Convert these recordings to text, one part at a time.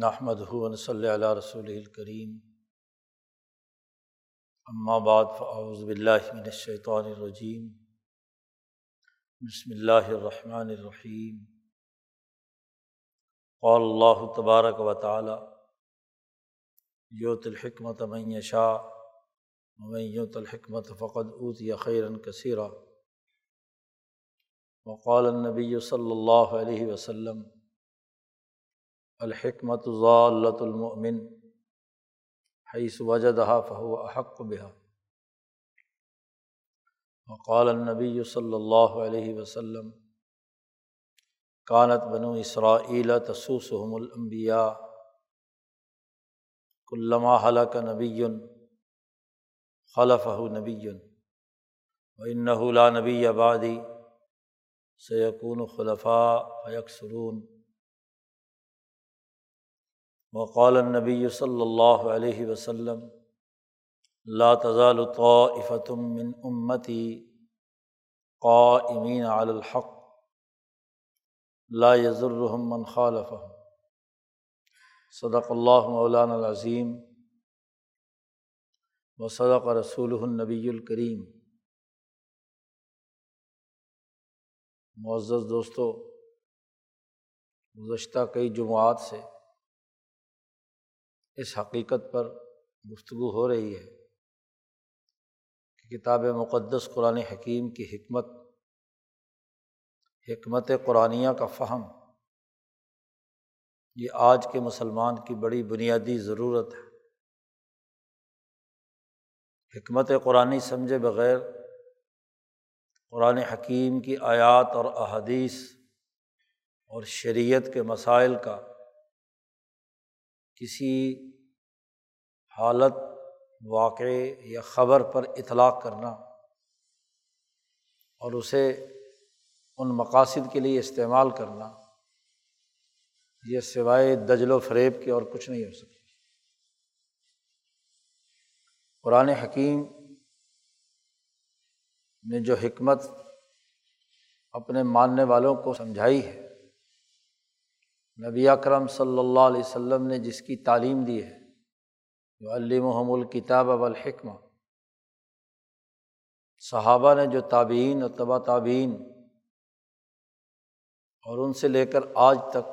نحمدہ و نصلی علی رسولہ الکریم، اما بعد فاعوذ باللہ من الشیطان الرجیم، بسم اللہ الرحمن الرحیم۔ قال اللہ تبارک و تعالی یؤتی الحکمۃ من یشاء ومن یؤت الحکمۃ فقد اوتی خیرا کثیرا۔ وقال النبی صلی اللہ علیہ وسلم الحکمۃ ضالۃ المؤمن حیث وجدہا فہو احق بہا۔ وقال النبی صلی اللہ علیہ وسلم کانت بنو اسرائیل تسوسہم الانبیاء کلما ہلک نبی خلفہ نبی وانہ لا نبی بعدی سیکون خلفاء فیکثرون۔ وقال النبی صلی اللہ علیہ وسلم لا تزال طائفة من امتی قائمین علی الحق لا یضرهم من خالفهم۔ صدق اللہ مولانا العظیم وصدق رسولہ النبی الکریم۔ معزز دوستو، گزشتہ کئی جمعات سے اس حقیقت پر گفتگو ہو رہی ہے کہ کتاب مقدس قرآن حکیم کی حکمت قرآنیہ کا فہم یہ آج کے مسلمان کی بڑی بنیادی ضرورت ہے۔ حکمت قرآنی سمجھے بغیر قرآن حکیم کی آیات اور احادیث اور شریعت کے مسائل کا کسی حالت، واقعے یا خبر پر اطلاق کرنا اور اسے ان مقاصد کے لیے استعمال کرنا، یہ سوائے دجل و فریب کے اور کچھ نہیں ہو سکتا۔ قرآن حکیم نے جو حکمت اپنے ماننے والوں کو سمجھائی ہے، نبی اکرم صلی اللہ علیہ وسلم نے جس کی تعلیم دی ہے، یعلمہم الکتاب والحکمہ، صحابہ نے جو تابعین اور تبع تابعین اور ان سے لے کر آج تک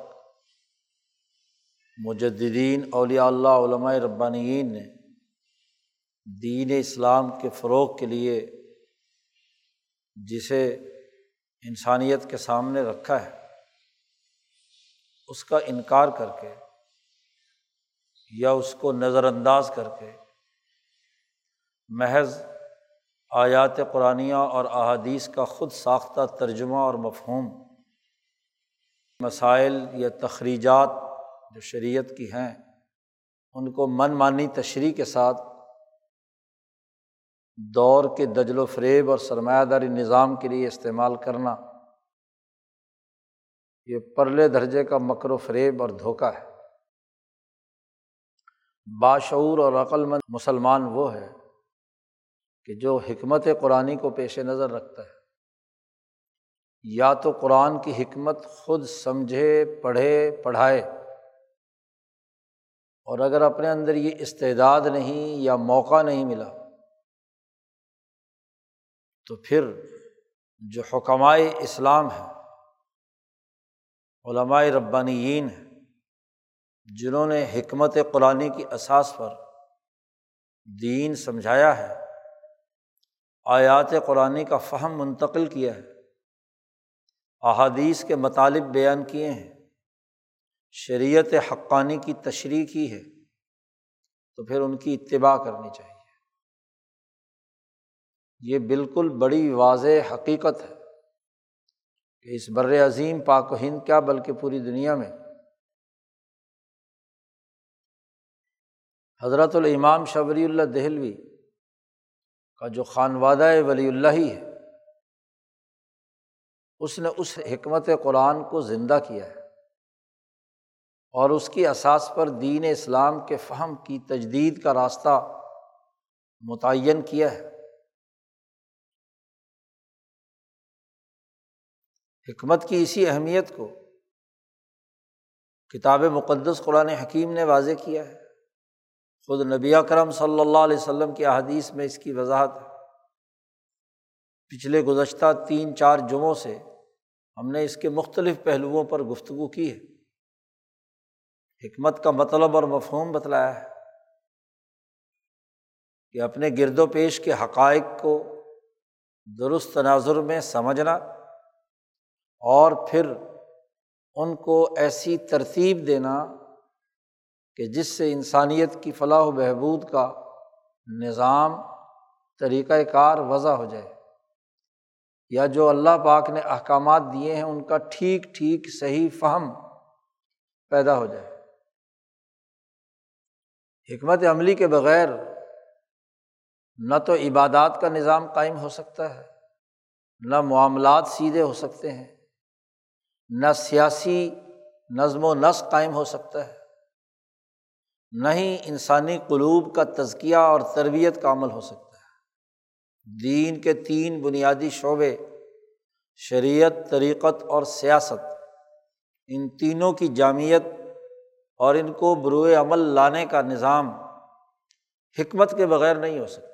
مجددین، اولیاء اللہ، علماء ربانیین نے دین اسلام کے فروغ کے لیے جسے انسانیت کے سامنے رکھا ہے، اس کا انکار کر کے یا اس کو نظر انداز کر کے محض آیات قرآنیہ اور احادیث کا خود ساختہ ترجمہ اور مفہوم، مسائل یا تخریجات جو شریعت کی ہیں ان کو من مانی تشریح کے ساتھ دور کے دجل و فریب اور سرمایہ داری نظام کے لیے استعمال کرنا، یہ پرلے درجے کا مکر و فریب اور دھوکہ ہے۔ باشعور اور عقل مند مسلمان وہ ہے کہ جو حکمت قرآنی کو پیش نظر رکھتا ہے، یا تو قرآن کی حکمت خود سمجھے، پڑھے، پڑھائے، اور اگر اپنے اندر یہ استعداد نہیں یا موقع نہیں ملا تو پھر جو حکمائے اسلام ہیں، علماء ربانیین ہیں، جنہوں نے حکمت قرآنی کی اساس پر دین سمجھایا ہے، آیات قرآنی کا فہم منتقل کیا ہے، احادیث کے مطالب بیان کیے ہیں، شریعت حقانی کی تشریح کی ہے، تو پھر ان کی اتباع کرنی چاہیے۔ یہ بالکل بڑی واضح حقیقت ہے کہ اس بر عظیم پاک و ہند کیا بلکہ پوری دنیا میں حضرت الامام شاہ ولی اللہ دہلوی کا جو خانوادہ ولی اللہ ہی ہے، اس نے اس حکمت قرآن کو زندہ کیا ہے اور اس کی اساس پر دین اسلام کے فہم کی تجدید کا راستہ متعین کیا ہے۔ حکمت کی اسی اہمیت کو کتاب مقدس قرآن حکیم نے واضح کیا ہے، خود نبی اکرم صلی اللہ علیہ وسلم کی احادیث میں اس کی وضاحت ہے۔ پچھلے گزشتہ 3-4 جمعوں سے ہم نے اس کے مختلف پہلوؤں پر گفتگو کی ہے، حکمت کا مطلب اور مفہوم بتلایا ہے کہ اپنے گرد و پیش کے حقائق کو درست تناظر میں سمجھنا اور پھر ان کو ایسی ترتیب دینا کہ جس سے انسانیت کی فلاح و بہبود کا نظام، طریقہ کار وضع ہو جائے، یا جو اللہ پاک نے احکامات دیے ہیں ان کا ٹھیک صحیح فہم پیدا ہو جائے۔ حکمت عملی کے بغیر نہ تو عبادات کا نظام قائم ہو سکتا ہے، نہ معاملات سیدھے ہو سکتے ہیں، نہ سیاسی نظم و نسق قائم ہو سکتا ہے، نہ ہی انسانی قلوب کا تزکیہ اور تربیت کا عمل ہو سکتا ہے۔ دین کے 3 بنیادی شعبے، شریعت، طریقت اور سیاست، ان تینوں کی جامعیت اور ان کو بروئے عمل لانے کا نظام حکمت کے بغیر نہیں ہو سکتا۔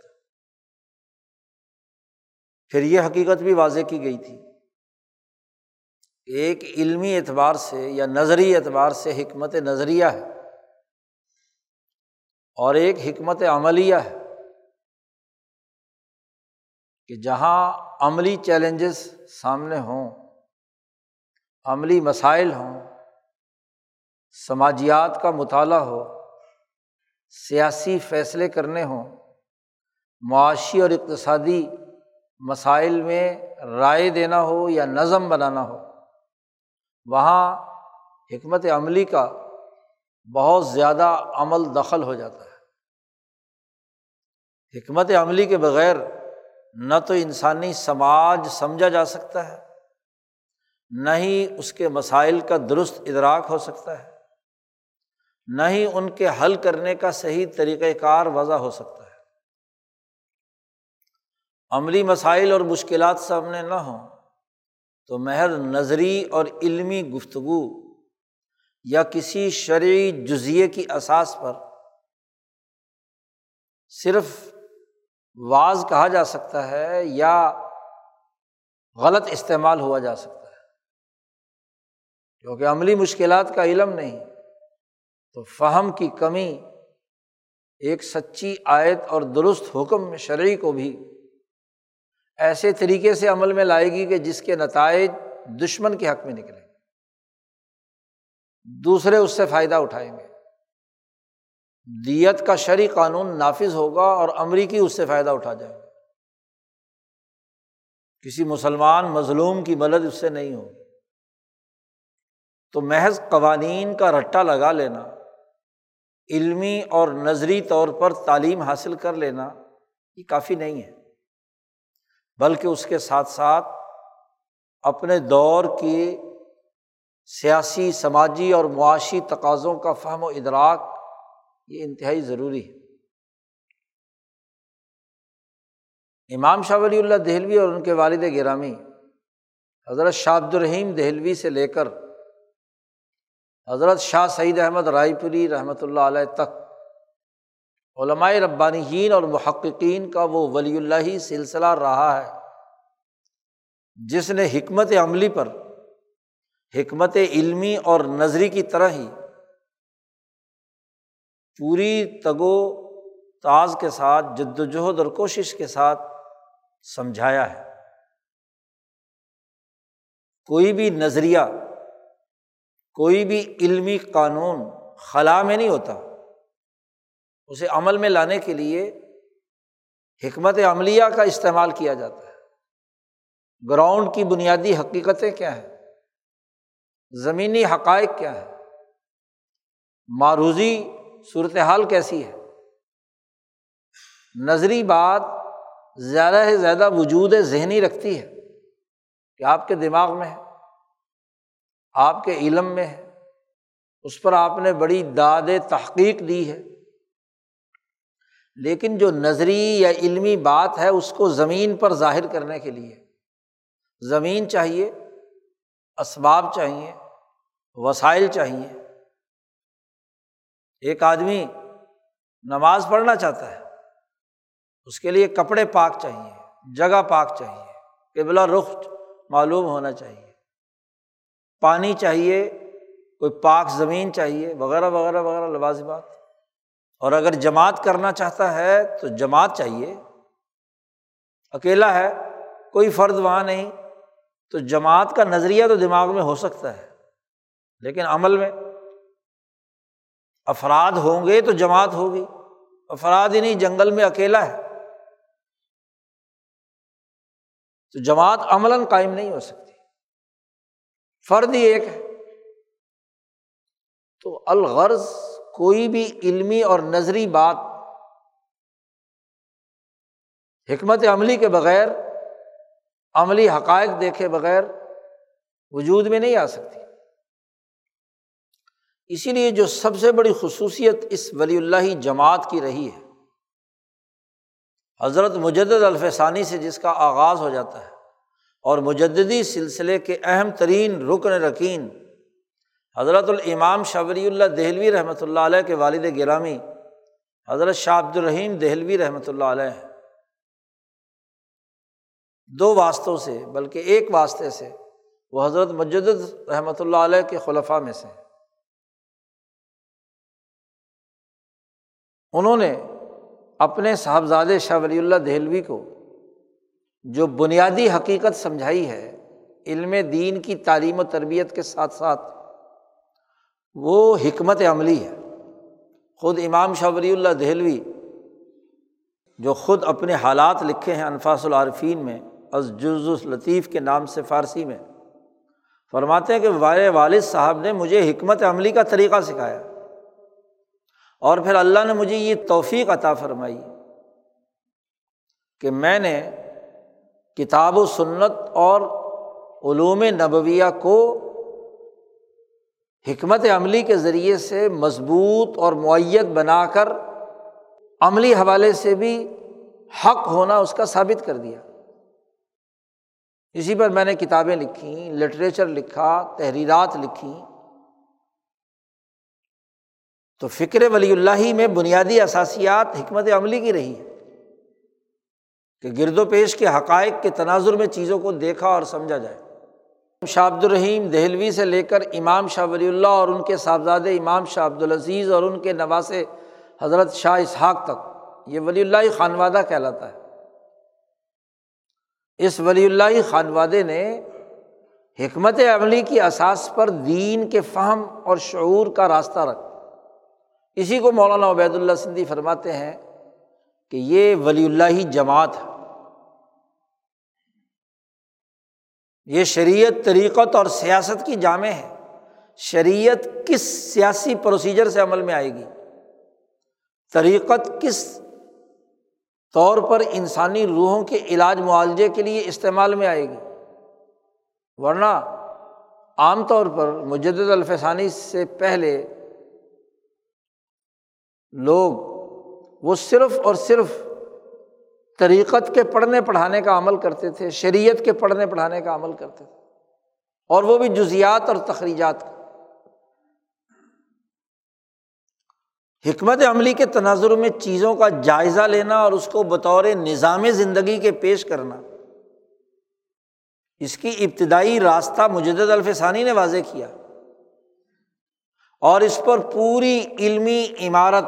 پھر یہ حقیقت بھی واضح کی گئی تھی، ایک علمی اعتبار سے یا نظری اعتبار سے حکمت نظریہ ہے اور ایک حکمت عملیہ ہے کہ جہاں عملی چیلنجز سامنے ہوں، عملی مسائل ہوں، سماجیات کا مطالعہ ہو، سیاسی فیصلے کرنے ہوں، معاشی اور اقتصادی مسائل میں رائے دینا ہو یا نظم بنانا ہو، وہاں حکمت عملی کا بہت زیادہ عمل دخل ہو جاتا ہے۔ حکمت عملی کے بغیر نہ تو انسانی سماج سمجھا جا سکتا ہے، نہ ہی اس کے مسائل کا درست ادراک ہو سکتا ہے، نہ ہی ان کے حل کرنے کا صحیح طریقہ کار وضع ہو سکتا ہے۔ عملی مسائل اور مشکلات سامنے نہ ہوں تو محض نظری اور علمی گفتگو یا کسی شرعی جزیے کی اساس پر صرف واز کہا جا سکتا ہے یا غلط استعمال ہوا جا سکتا ہے، کیونکہ عملی مشکلات کا علم نہیں تو فہم کی کمی ایک سچی آیت اور درست حکم شرعی کو بھی ایسے طریقے سے عمل میں لائے گی کہ جس کے نتائج دشمن کے حق میں نکلیں گے، دوسرے اس سے فائدہ اٹھائیں گے۔ دیت کا شرعی قانون نافذ ہوگا اور امریکی اس سے فائدہ اٹھا جائے گا، کسی مسلمان مظلوم کی مدد اس سے نہیں ہوگی۔ تو محض قوانین کا رٹا لگا لینا، علمی اور نظری طور پر تعلیم حاصل کر لینا یہ کافی نہیں ہے، بلکہ اس کے ساتھ ساتھ اپنے دور کے سیاسی، سماجی اور معاشی تقاضوں کا فہم و ادراک یہ انتہائی ضروری ہے۔ امام شاہ ولی اللہ دہلوی اور ان کے والد گرامی حضرت شاہ عبدالرحیم دہلوی سے لے کر حضرت شاہ سعید احمد رائے پوری رحمۃ اللہ علیہ تک علماء ربانیین اور محققین کا وہ ولی اللہی سلسلہ رہا ہے جس نے حکمت عملی پر حکمت علمی اور نظری کی طرح ہی پوری تگ و تاز کے ساتھ، جدوجہد اور کوشش کے ساتھ سمجھایا ہے۔ کوئی بھی نظریہ، کوئی بھی علمی قانون خلا میں نہیں ہوتا، اسے عمل میں لانے کے لیے حکمت عملیہ کا استعمال کیا جاتا ہے۔ گراؤنڈ کی بنیادی حقیقتیں کیا ہیں، زمینی حقائق کیا ہیں، معروضی صورتحال کیسی ہے، نظری بات زیادہ سے زیادہ وجود ذہنی رکھتی ہے کہ آپ کے دماغ میں ہے، آپ کے علم میں ہے، اس پر آپ نے بڑی داد تحقیق دی ہے، لیکن جو نظری یا علمی بات ہے اس کو زمین پر ظاہر کرنے کے لیے زمین چاہیے، اسباب چاہیے، وسائل چاہیے، ایک آدمی نماز پڑھنا چاہتا ہے، اس کے لیے کپڑے پاک چاہیے، جگہ پاک چاہیے، قبلہ رخ معلوم ہونا چاہیے، پانی چاہیے، کوئی پاک زمین چاہیے، وغیرہ وغیرہ وغیرہ لوازمات۔ اور اگر جماعت کرنا چاہتا ہے تو جماعت چاہیے، اکیلا ہے، کوئی فرد وہاں نہیں، تو جماعت کا نظریہ تو دماغ میں ہو سکتا ہے، لیکن عمل میں افراد ہوں گے تو جماعت ہوگی، افراد ہی نہیں، جنگل میں اکیلا ہے تو جماعت عملاً قائم نہیں ہو سکتی، فرد ہی ایک ہے۔ تو الغرض کوئی بھی علمی اور نظری بات حکمت عملی کے بغیر، عملی حقائق دیکھے بغیر وجود میں نہیں آ سکتی۔ اسی لیے جو سب سے بڑی خصوصیت اس ولی اللہ جماعت کی رہی ہے، حضرت مجدد الف ثانی سے جس کا آغاز ہو جاتا ہے، اور مجددی سلسلے کے اہم ترین رکن رکین حضرت الامام شاہ ولی اللہ دہلوی رحمۃ اللہ علیہ کے والد گرامی حضرت شاہ عبدالرحیم دہلوی رحمۃ اللہ علیہ، دو واسطوں سے بلکہ ایک واسطے سے وہ حضرت مجدد رحمۃ اللہ علیہ کے خلفاء میں سے، انہوں نے اپنے صاحبزادے شاہ ولی اللہ دہلوی کو جو بنیادی حقیقت سمجھائی ہے علم دین کی تعلیم و تربیت کے ساتھ ساتھ، وہ حکمت عملی ہے۔ خود امام شاہ ولی اللہ دہلوی جو خود اپنے حالات لکھے ہیں انفاس العارفین میں از جز اللطیف کے نام سے فارسی میں، فرماتے ہیں کہ میرے والد صاحب نے مجھے حکمت عملی کا طریقہ سکھایا، اور پھر اللہ نے مجھے یہ توفیق عطا فرمائی کہ میں نے کتاب و سنت اور علوم نبویہ کو حکمت عملی کے ذریعے سے مضبوط اور معید بنا کر عملی حوالے سے بھی حق ہونا اس کا ثابت کر دیا۔ اسی پر میں نے کتابیں لکھیں، لٹریچر لکھا، تحریرات لکھیں۔ تو فکر ولی اللہ میں بنیادی اساسیات حکمت عملی کی رہی ہے کہ گرد و پیش کے حقائق کے تناظر میں چیزوں کو دیکھا اور سمجھا جائے۔ شاہ عبدالرحیم دہلوی سے لے کر امام شاہ ولی اللہ اور ان کے صاحبزادے امام شاہ عبدالعزیز اور ان کے نواسے حضرت شاہ اسحاق تک، یہ ولی اللہ خانوادہ کہلاتا ہے۔ اس ولی اللہ خانوادے نے حکمت عملی کی اساس پر دین کے فہم اور شعور کا راستہ رکھا۔ اسی کو مولانا عبید اللہ سندھی فرماتے ہیں کہ یہ ولی اللہ جماعت ہے، یہ شریعت، طریقت اور سیاست کی جامع ہے۔ شریعت کس سیاسی پروسیجر سے عمل میں آئے گی، طریقت کس طور پر انسانی روحوں کے علاج معالجے کے لیے استعمال میں آئے گی، ورنہ عام طور پر مجدد الف ثانی سے پہلے لوگ وہ صرف اور صرف طریقت کے پڑھنے پڑھانے کا عمل کرتے تھے، شریعت کے پڑھنے پڑھانے کا عمل کرتے تھے، اور وہ بھی جزیات اور تخریجات کا۔ حکمت عملی کے تناظر میں چیزوں کا جائزہ لینا اور اس کو بطور نظام زندگی کے پیش کرنا، اس کی ابتدائی راستہ مجدد الف ثانی نے واضح کیا، اور اس پر پوری علمی عمارت،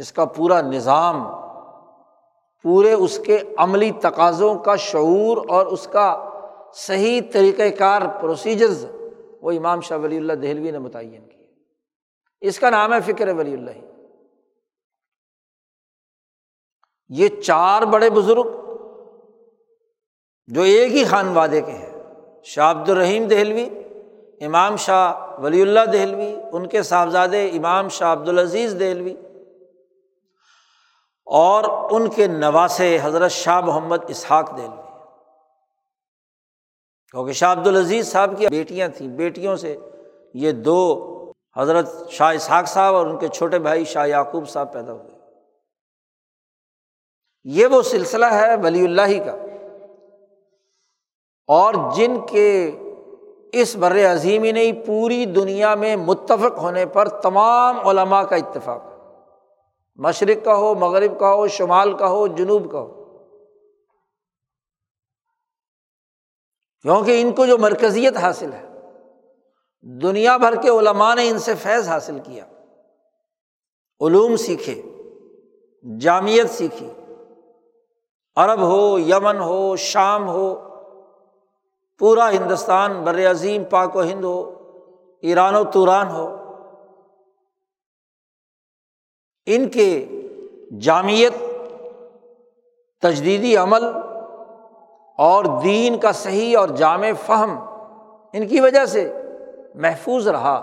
اس کا پورا نظام، پورے اس کے عملی تقاضوں کا شعور اور اس کا صحیح طریقہ کار، پروسیجرز، وہ امام شاہ ولی اللہ دہلوی نے متعین کیے۔ اس کا نام ہے فکر ولی اللہ۔ یہ چار بڑے بزرگ جو ایک ہی خانوادے کے ہیں، شاہ عبدالرحیم دہلوی، امام شاہ ولی اللہ دہلوی، ان کے صاحبزادے امام شاہ عبدالعزیز دہلوی، اور ان کے نواسے حضرت شاہ محمد اسحاق دہلوی، کیونکہ شاہ عبدالعزیز صاحب کی بیٹیاں تھیں، بیٹیوں سے یہ دو حضرت شاہ اسحاق صاحب اور ان کے چھوٹے بھائی شاہ یعقوب صاحب پیدا ہوئے۔ یہ وہ سلسلہ ہے ولی اللہ کا، اور جن کے اس بر عظیم ہی نہیں، پوری دنیا میں متفق ہونے پر تمام علماء کا اتفاق، مشرق کا ہو، مغرب کا ہو، شمال کا ہو، جنوب کا ہو، کیونکہ ان کو جو مرکزیت حاصل ہے، دنیا بھر کے علماء نے ان سے فیض حاصل کیا، علوم سیکھے، جامعیت سیکھی، عرب ہو، یمن ہو، شام ہو، پورا ہندوستان بر عظیم، پاک و ہند ہو، ایران و توران ہو، ان کے جامعیت، تجدیدی عمل اور دین کا صحیح اور جامع فہم ان کی وجہ سے محفوظ رہا،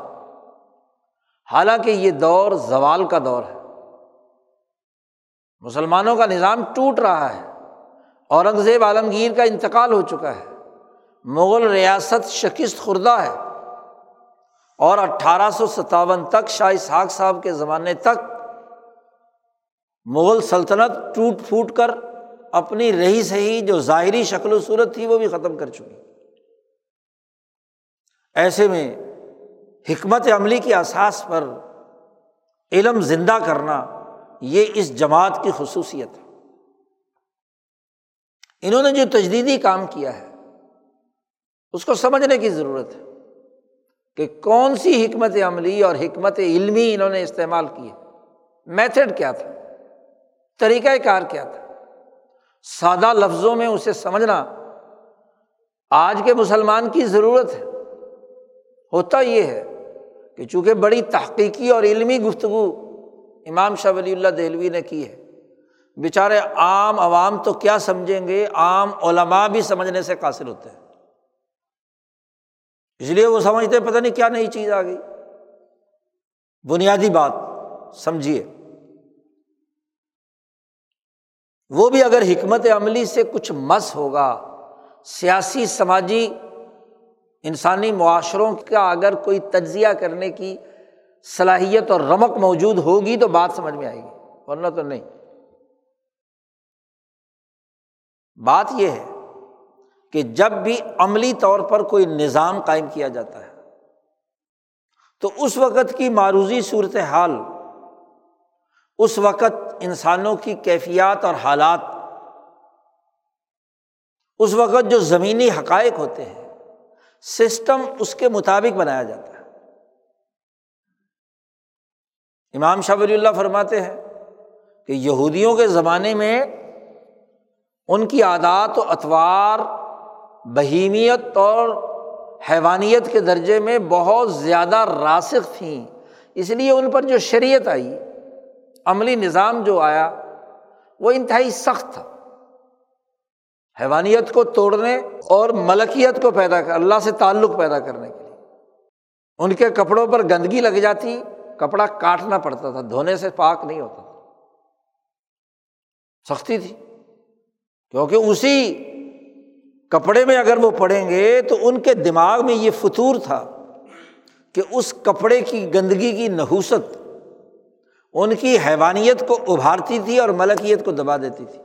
حالانکہ یہ دور زوال کا دور ہے، مسلمانوں کا نظام ٹوٹ رہا ہے، اورنگزیب عالمگیر کا انتقال ہو چکا ہے، مغل ریاست شکست خوردہ ہے، اور 1857 تک شاہ اسحاق صاحب کے زمانے تک مغل سلطنت ٹوٹ پھوٹ کر اپنی رہی سہی جو ظاہری شکل و صورت تھی وہ بھی ختم کر چکی۔ ایسے میں حکمت عملی کی اساس پر علم زندہ کرنا یہ اس جماعت کی خصوصیت ہے۔ انہوں نے جو تجدیدی کام کیا ہے اس کو سمجھنے کی ضرورت ہے کہ کون سی حکمت عملی اور حکمت علمی انہوں نے استعمال کی ہے، میتھڈ کیا تھا، طریقہ کار کیا تھا۔ سادہ لفظوں میں اسے سمجھنا آج کے مسلمان کی ضرورت ہے۔ ہوتا یہ ہے کہ چونکہ بڑی تحقیقی اور علمی گفتگو امام شاہ ولی اللہ دہلوی نے کی ہے، بیچارے عام عوام تو کیا سمجھیں گے، عام علماء بھی سمجھنے سے قاصر ہوتے ہیں، اس لیے وہ سمجھتے پتہ نہیں کیا نئی چیز آ گئی۔ بنیادی بات سمجھیے، وہ بھی اگر حکمت عملی سے کچھ مس ہوگا، سیاسی سماجی انسانی معاشروں کا اگر کوئی تجزیہ کرنے کی صلاحیت اور رمق موجود ہوگی تو بات سمجھ میں آئے گی، ورنہ تو نہیں۔ بات یہ ہے کہ جب بھی عملی طور پر کوئی نظام قائم کیا جاتا ہے تو اس وقت کی معروضی صورتحال، اس وقت انسانوں کی کیفیات اور حالات، اس وقت جو زمینی حقائق ہوتے ہیں، سسٹم اس کے مطابق بنایا جاتا ہے۔ امام شاہ ولی اللہ فرماتے ہیں کہ یہودیوں کے زمانے میں ان کی عادات و اطوار بہیمیت اور حیوانیت کے درجے میں بہت زیادہ راسخ تھیں، اس لیے ان پر جو شریعت آئی، عملی نظام جو آیا، وہ انتہائی سخت تھا، حیوانیت کو توڑنے اور ملکیت کو پیدا کر، اللہ سے تعلق پیدا کرنے کے لیے۔ ان کے کپڑوں پر گندگی لگ جاتی، کپڑا کاٹنا پڑتا تھا، دھونے سے پاک نہیں ہوتا تھا، سختی تھی، کیونکہ اسی کپڑے میں اگر وہ پڑیں گے تو ان کے دماغ میں یہ فطور تھا کہ اس کپڑے کی گندگی کی نحوست ان کی حیوانیت کو ابھارتی تھی اور ملکیت کو دبا دیتی تھی۔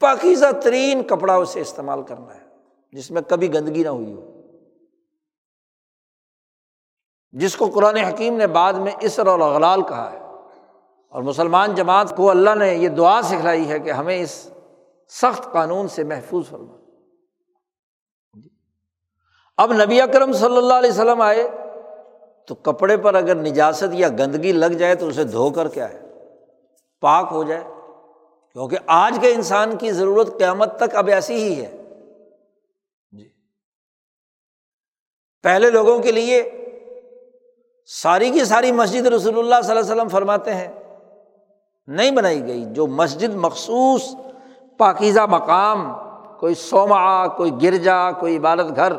پاکیزہ ترین کپڑا اسے استعمال کرنا ہے جس میں کبھی گندگی نہ ہوئی ہو، جس کو قرآن حکیم نے بعد میں اسر اور اغلال کہا ہے، اور مسلمان جماعت کو اللہ نے یہ دعا سکھلائی ہے کہ ہمیں اس سخت قانون سے محفوظ فرما۔ اب نبی اکرم صلی اللہ علیہ وسلم آئے تو کپڑے پر اگر نجاست یا گندگی لگ جائے تو اسے دھو کر کیا ہے، پاک ہو جائے، کیونکہ آج کے انسان کی ضرورت قیامت تک اب ایسی ہی ہے۔ جی پہلے لوگوں کے لیے ساری کی ساری مسجد رسول اللہ صلی اللہ علیہ وسلم فرماتے ہیں نہیں بنائی گئی، جو مسجد مخصوص پاکیزہ مقام، کوئی صومعہ، کوئی گرجا، کوئی عبادت گھر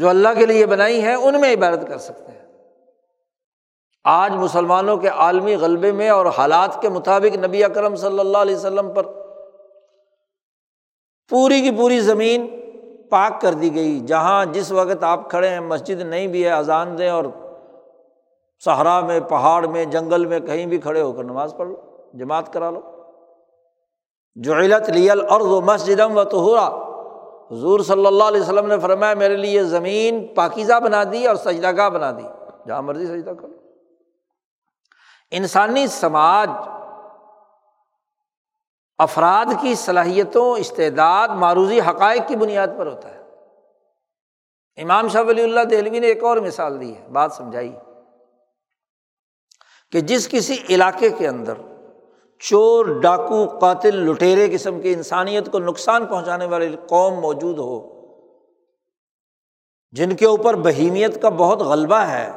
جو اللہ کے لیے بنائی ہیں، ان میں عبادت کر سکتے ہیں۔ آج مسلمانوں کے عالمی غلبے میں اور حالات کے مطابق نبی اکرم صلی اللہ علیہ وسلم پر پوری کی پوری زمین پاک کر دی گئی، جہاں جس وقت آپ کھڑے ہیں، مسجد نہیں بھی ہے، اذان دیں اور صحرا میں، پہاڑ میں، جنگل میں کہیں بھی کھڑے ہو کر نماز پڑھ لو، جماعت کرا لو۔ جعلت لی الارض مسجدا وطہورا، حضور صلی اللہ علیہ وسلم نے فرمایا میرے لیے زمین پاکیزہ بنا دی اور سجدہ گاہ بنا دی، جہاں مرضی سجدہ کرو۔ انسانی سماج افراد کی صلاحیتوں، استعداد، معروضی حقائق کی بنیاد پر ہوتا ہے۔ امام شاہ ولی اللہ دہلوی نے ایک اور مثال دی ہے، بات سمجھائی کہ جس کسی علاقے کے اندر چور، ڈاکو، قاتل، لٹیرے قسم کی انسانیت کو نقصان پہنچانے والی قوم موجود ہو، جن کے اوپر بہیمیت کا بہت غلبہ ہے،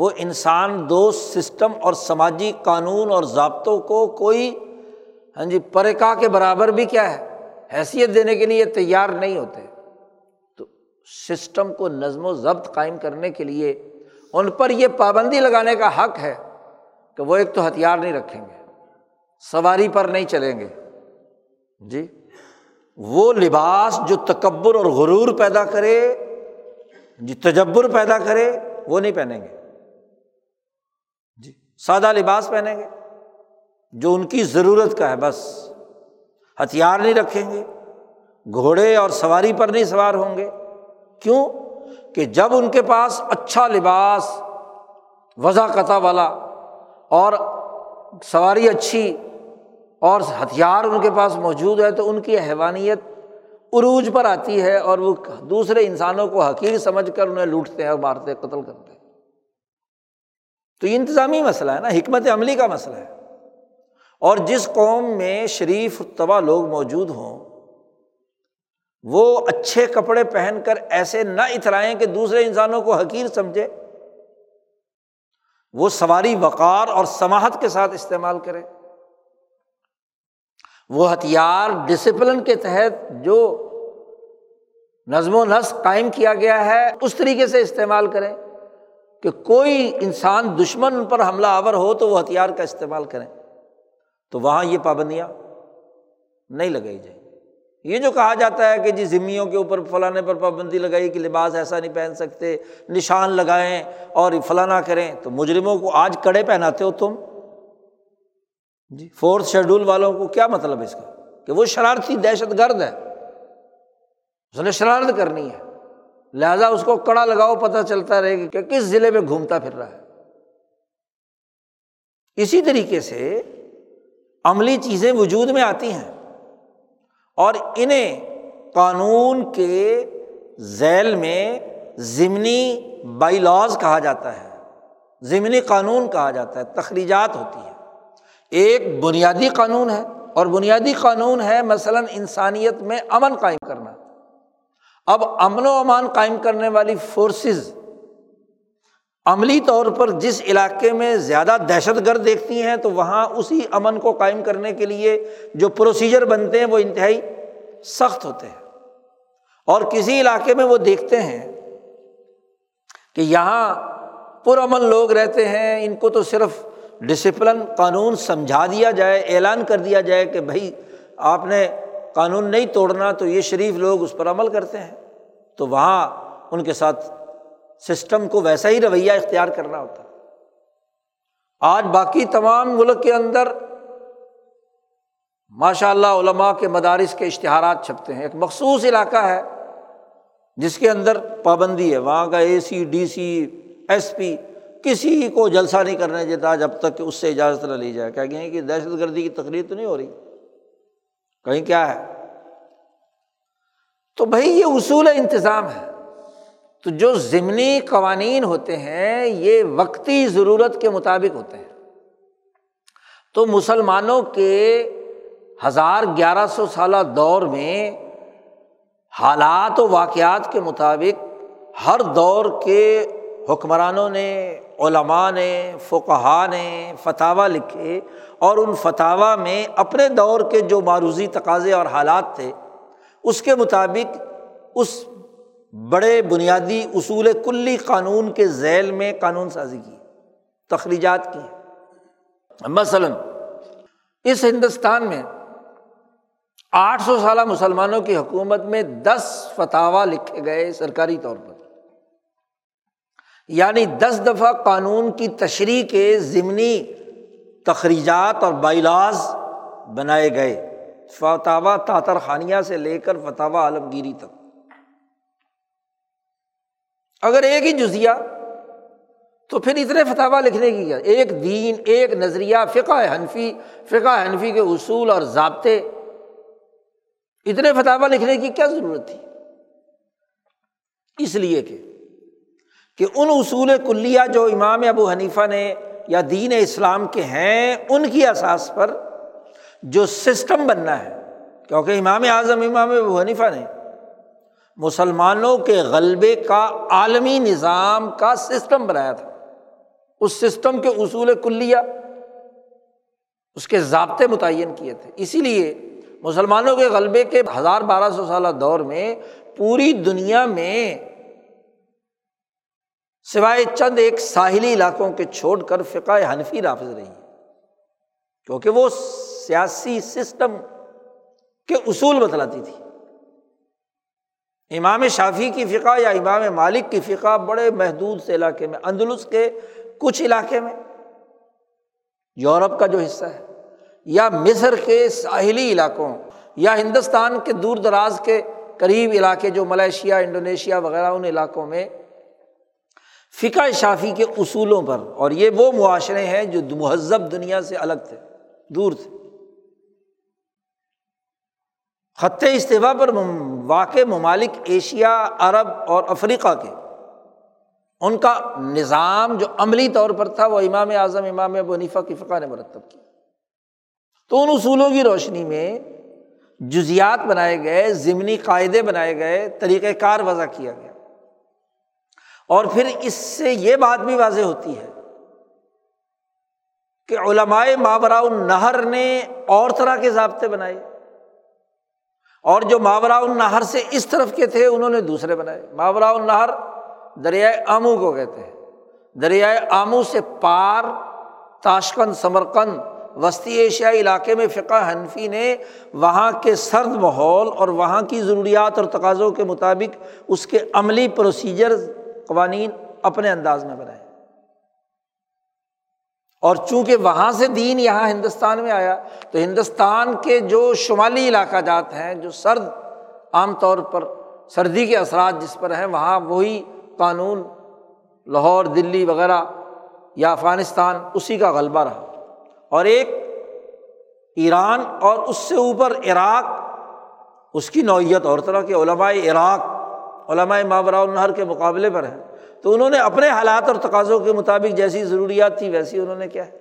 وہ انسان دوست سسٹم اور سماجی قانون اور ضابطوں کو کوئی پرکا کے برابر بھی کیا ہے حیثیت دینے کے لیے تیار نہیں ہوتے۔ تو سسٹم کو نظم و ضبط قائم کرنے کے لیے ان پر یہ پابندی لگانے کا حق ہے کہ وہ ایک تو ہتھیار نہیں رکھیں گے، سواری پر نہیں چلیں گے، جی وہ لباس جو تکبر اور غرور پیدا کرے، جی تجبر پیدا کرے، وہ نہیں پہنیں گے، جی سادہ لباس پہنیں گے جو ان کی ضرورت کا ہے، بس ہتھیار نہیں رکھیں گے، گھوڑے اور سواری پر نہیں سوار ہوں گے۔ کیوں کہ جب ان کے پاس اچھا لباس، وضاقتہ والا، اور سواری اچھی، اور ہتھیار ان کے پاس موجود ہے، تو ان کی حیوانیت عروج پر آتی ہے اور وہ دوسرے انسانوں کو حقیر سمجھ کر انہیں لوٹتے ہیں اور مارتے، قتل کرتے ہیں۔ تو یہ انتظامی مسئلہ ہے نا، حکمت عملی کا مسئلہ ہے۔ اور جس قوم میں شریف طبع لوگ موجود ہوں، وہ اچھے کپڑے پہن کر ایسے نہ اترائیں کہ دوسرے انسانوں کو حقیر سمجھے، وہ سواری وقار اور سماحت کے ساتھ استعمال کرے، وہ ہتھیار ڈسپلن کے تحت جو نظم و نسق قائم کیا گیا ہے اس طریقے سے استعمال کریں کہ کوئی انسان دشمن پر حملہ آور ہو تو وہ ہتھیار کا استعمال کریں، تو وہاں یہ پابندیاں نہیں لگائی جائیں۔ یہ جو کہا جاتا ہے کہ جی ذمیوں کے اوپر فلانے پر پابندی لگائی کہ لباس ایسا نہیں پہن سکتے، نشان لگائیں اور فلانا کریں، تو مجرموں کو آج کڑے پہناتے ہو تم، جی فورتھ شیڈول والوں کو، کیا مطلب اس کا کہ وہ شرارتی دہشت گرد ہے، اس نے شرارت کرنی ہے، لہذا اس کو کڑا لگاؤ، پتہ چلتا رہے کہ کس ضلع میں گھومتا پھر رہا ہے۔ اسی طریقے سے عملی چیزیں وجود میں آتی ہیں اور انہیں قانون کے ذیل میں ضمنی بائی لاز کہا جاتا ہے، ضمنی قانون کہا جاتا ہے، تخریجات ہوتی ہے۔ ایک بنیادی قانون ہے، اور بنیادی قانون ہے مثلاً انسانیت میں امن قائم کرنا۔ اب امن و امان قائم کرنے والی فورسز عملی طور پر جس علاقے میں زیادہ دہشت گرد دیکھتی ہیں، تو وہاں اسی امن کو قائم کرنے کے لیے جو پروسیجر بنتے ہیں وہ انتہائی سخت ہوتے ہیں۔ اور کسی علاقے میں وہ دیکھتے ہیں کہ یہاں پرامن لوگ رہتے ہیں، ان کو تو صرف ڈسپلن قانون سمجھا دیا جائے، اعلان کر دیا جائے کہ بھائی آپ نے قانون نہیں توڑنا، تو یہ شریف لوگ اس پر عمل کرتے ہیں، تو وہاں ان کے ساتھ سسٹم کو ویسا ہی رویہ اختیار کرنا ہوتا ہے۔ آج باقی تمام ملک کے اندر ماشاء اللہ علماء کے مدارس کے اشتہارات چھپتے ہیں، ایک مخصوص علاقہ ہے جس کے اندر پابندی ہے، وہاں کا اے سی، ڈی سی، ایس پی کسی کو جلسہ نہیں کرنے دیتا جب تک کہ اس سے اجازت نہ لی جائے، کہیں گے کہ دہشت گردی کی تقریر تو نہیں ہو رہی، کہیں کیا ہے۔ تو بھائی یہ اصول انتظام ہے۔ تو جو ضمنی قوانین ہوتے ہیں یہ وقتی ضرورت کے مطابق ہوتے ہیں۔ تو مسلمانوں کے 1100 سالہ دور میں حالات و واقعات کے مطابق ہر دور کے حکمرانوں نے، علماء نے، فقہاء نے فتاویٰ لکھے، اور ان فتاویٰ میں اپنے دور کے جو معروضی تقاضے اور حالات تھے اس کے مطابق اس بڑے بنیادی اصول کلی قانون کے ذیل میں قانون سازی کی، تخریجات کی۔ مثلاً اس ہندوستان میں 800 سالہ مسلمانوں کی حکومت میں 10 فتاویٰ لکھے گئے سرکاری طور پر، یعنی 10 دفعہ قانون کی تشریح کے ضمنی تخریجات اور بائی لاز بنائے گئے۔ فتاویٰ تاترخانیہ سے لے کر فتاویٰ عالمگیری تک، اگر ایک ہی جزیہ تو پھر اتنے فتاویٰ لکھنے کی کیا؟ ایک دین، ایک نظریہ، فقہ حنفی کے اصول اور ضابطے، اتنے فتاویٰ لکھنے کی کیا ضرورت تھی؟ اس لیے کہ ان اصول کلیہ جو امام ابو حنیفہ نے یا دین اسلام کے ہیں، ان کی اساس پر جو سسٹم بننا ہے، کیونکہ امام اعظم امام ابو حنیفہ نے مسلمانوں کے غلبے کا عالمی نظام کا سسٹم بنایا تھا، اس سسٹم کے اصول کلیہ، اس کے ضابطے متعین کیے تھے، اسی لیے مسلمانوں کے غلبے کے 1200 سالہ دور میں پوری دنیا میں سوائے چند ایک ساحلی علاقوں کے چھوڑ کر فقہ حنفی نافذ رہی ہے، کیونکہ وہ سیاسی سسٹم کے اصول بتلاتی تھی۔ امام شافعی کی فقہ یا امام مالک کی فقہ بڑے محدود سے علاقے میں، اندلس کے کچھ علاقے میں، یورپ کا جو حصہ ہے، یا مصر کے ساحلی علاقوں، یا ہندوستان کے دور دراز کے قریب علاقے جو ملائیشیا، انڈونیشیا وغیرہ، ان علاقوں میں فقہ شافعی کے اصولوں پر، اور یہ وہ معاشرے ہیں جو مہذب دنیا سے الگ تھے، دور تھے۔ خط استوا پر واقع ممالک ایشیا، عرب اور افریقہ کے، ان کا نظام جو عملی طور پر تھا وہ امام اعظم امام ابو حنیفہ کی فقہ نے مرتب کیا۔ تو ان اصولوں کی روشنی میں جزیات بنائے گئے، ضمنی قاعدے بنائے گئے، طریقہ کار وضع کیا گیا، اور پھر اس سے یہ بات بھی واضح ہوتی ہے کہ علماء ماوراء النہر نے اور طرح کے ضابطے بنائے، اور جو ماوراء النہر سے اس طرف کے تھے انہوں نے دوسرے بنائے۔ ماوراء النہر دریائے آمو کو کہتے ہیں، دریائے آمو سے پار تاشکند، سمرقند، وسطی ایشیائی علاقے میں فقہ حنفی نے وہاں کے سرد ماحول اور وہاں کی ضروریات اور تقاضوں کے مطابق اس کے عملی پروسیجرز، قوانین اپنے انداز میں بنائے، اور چونکہ وہاں سے دین یہاں ہندوستان میں آیا تو ہندوستان کے جو شمالی علاقہ جات ہیں، جو سرد، عام طور پر سردی کے اثرات جس پر ہیں، وہاں وہی قانون، لاہور، دلی وغیرہ یا افغانستان، اسی کا غلبہ رہا، اور ایک ایران اور اس سے اوپر عراق، اس کی نوعیت اور طرح کے، علماء عراق علماء ماوراء النہر کے مقابلے پر ہیں، تو انہوں نے اپنے حالات اور تقاضوں کے مطابق جیسی ضروریات تھی ویسی انہوں نے کیا ہے۔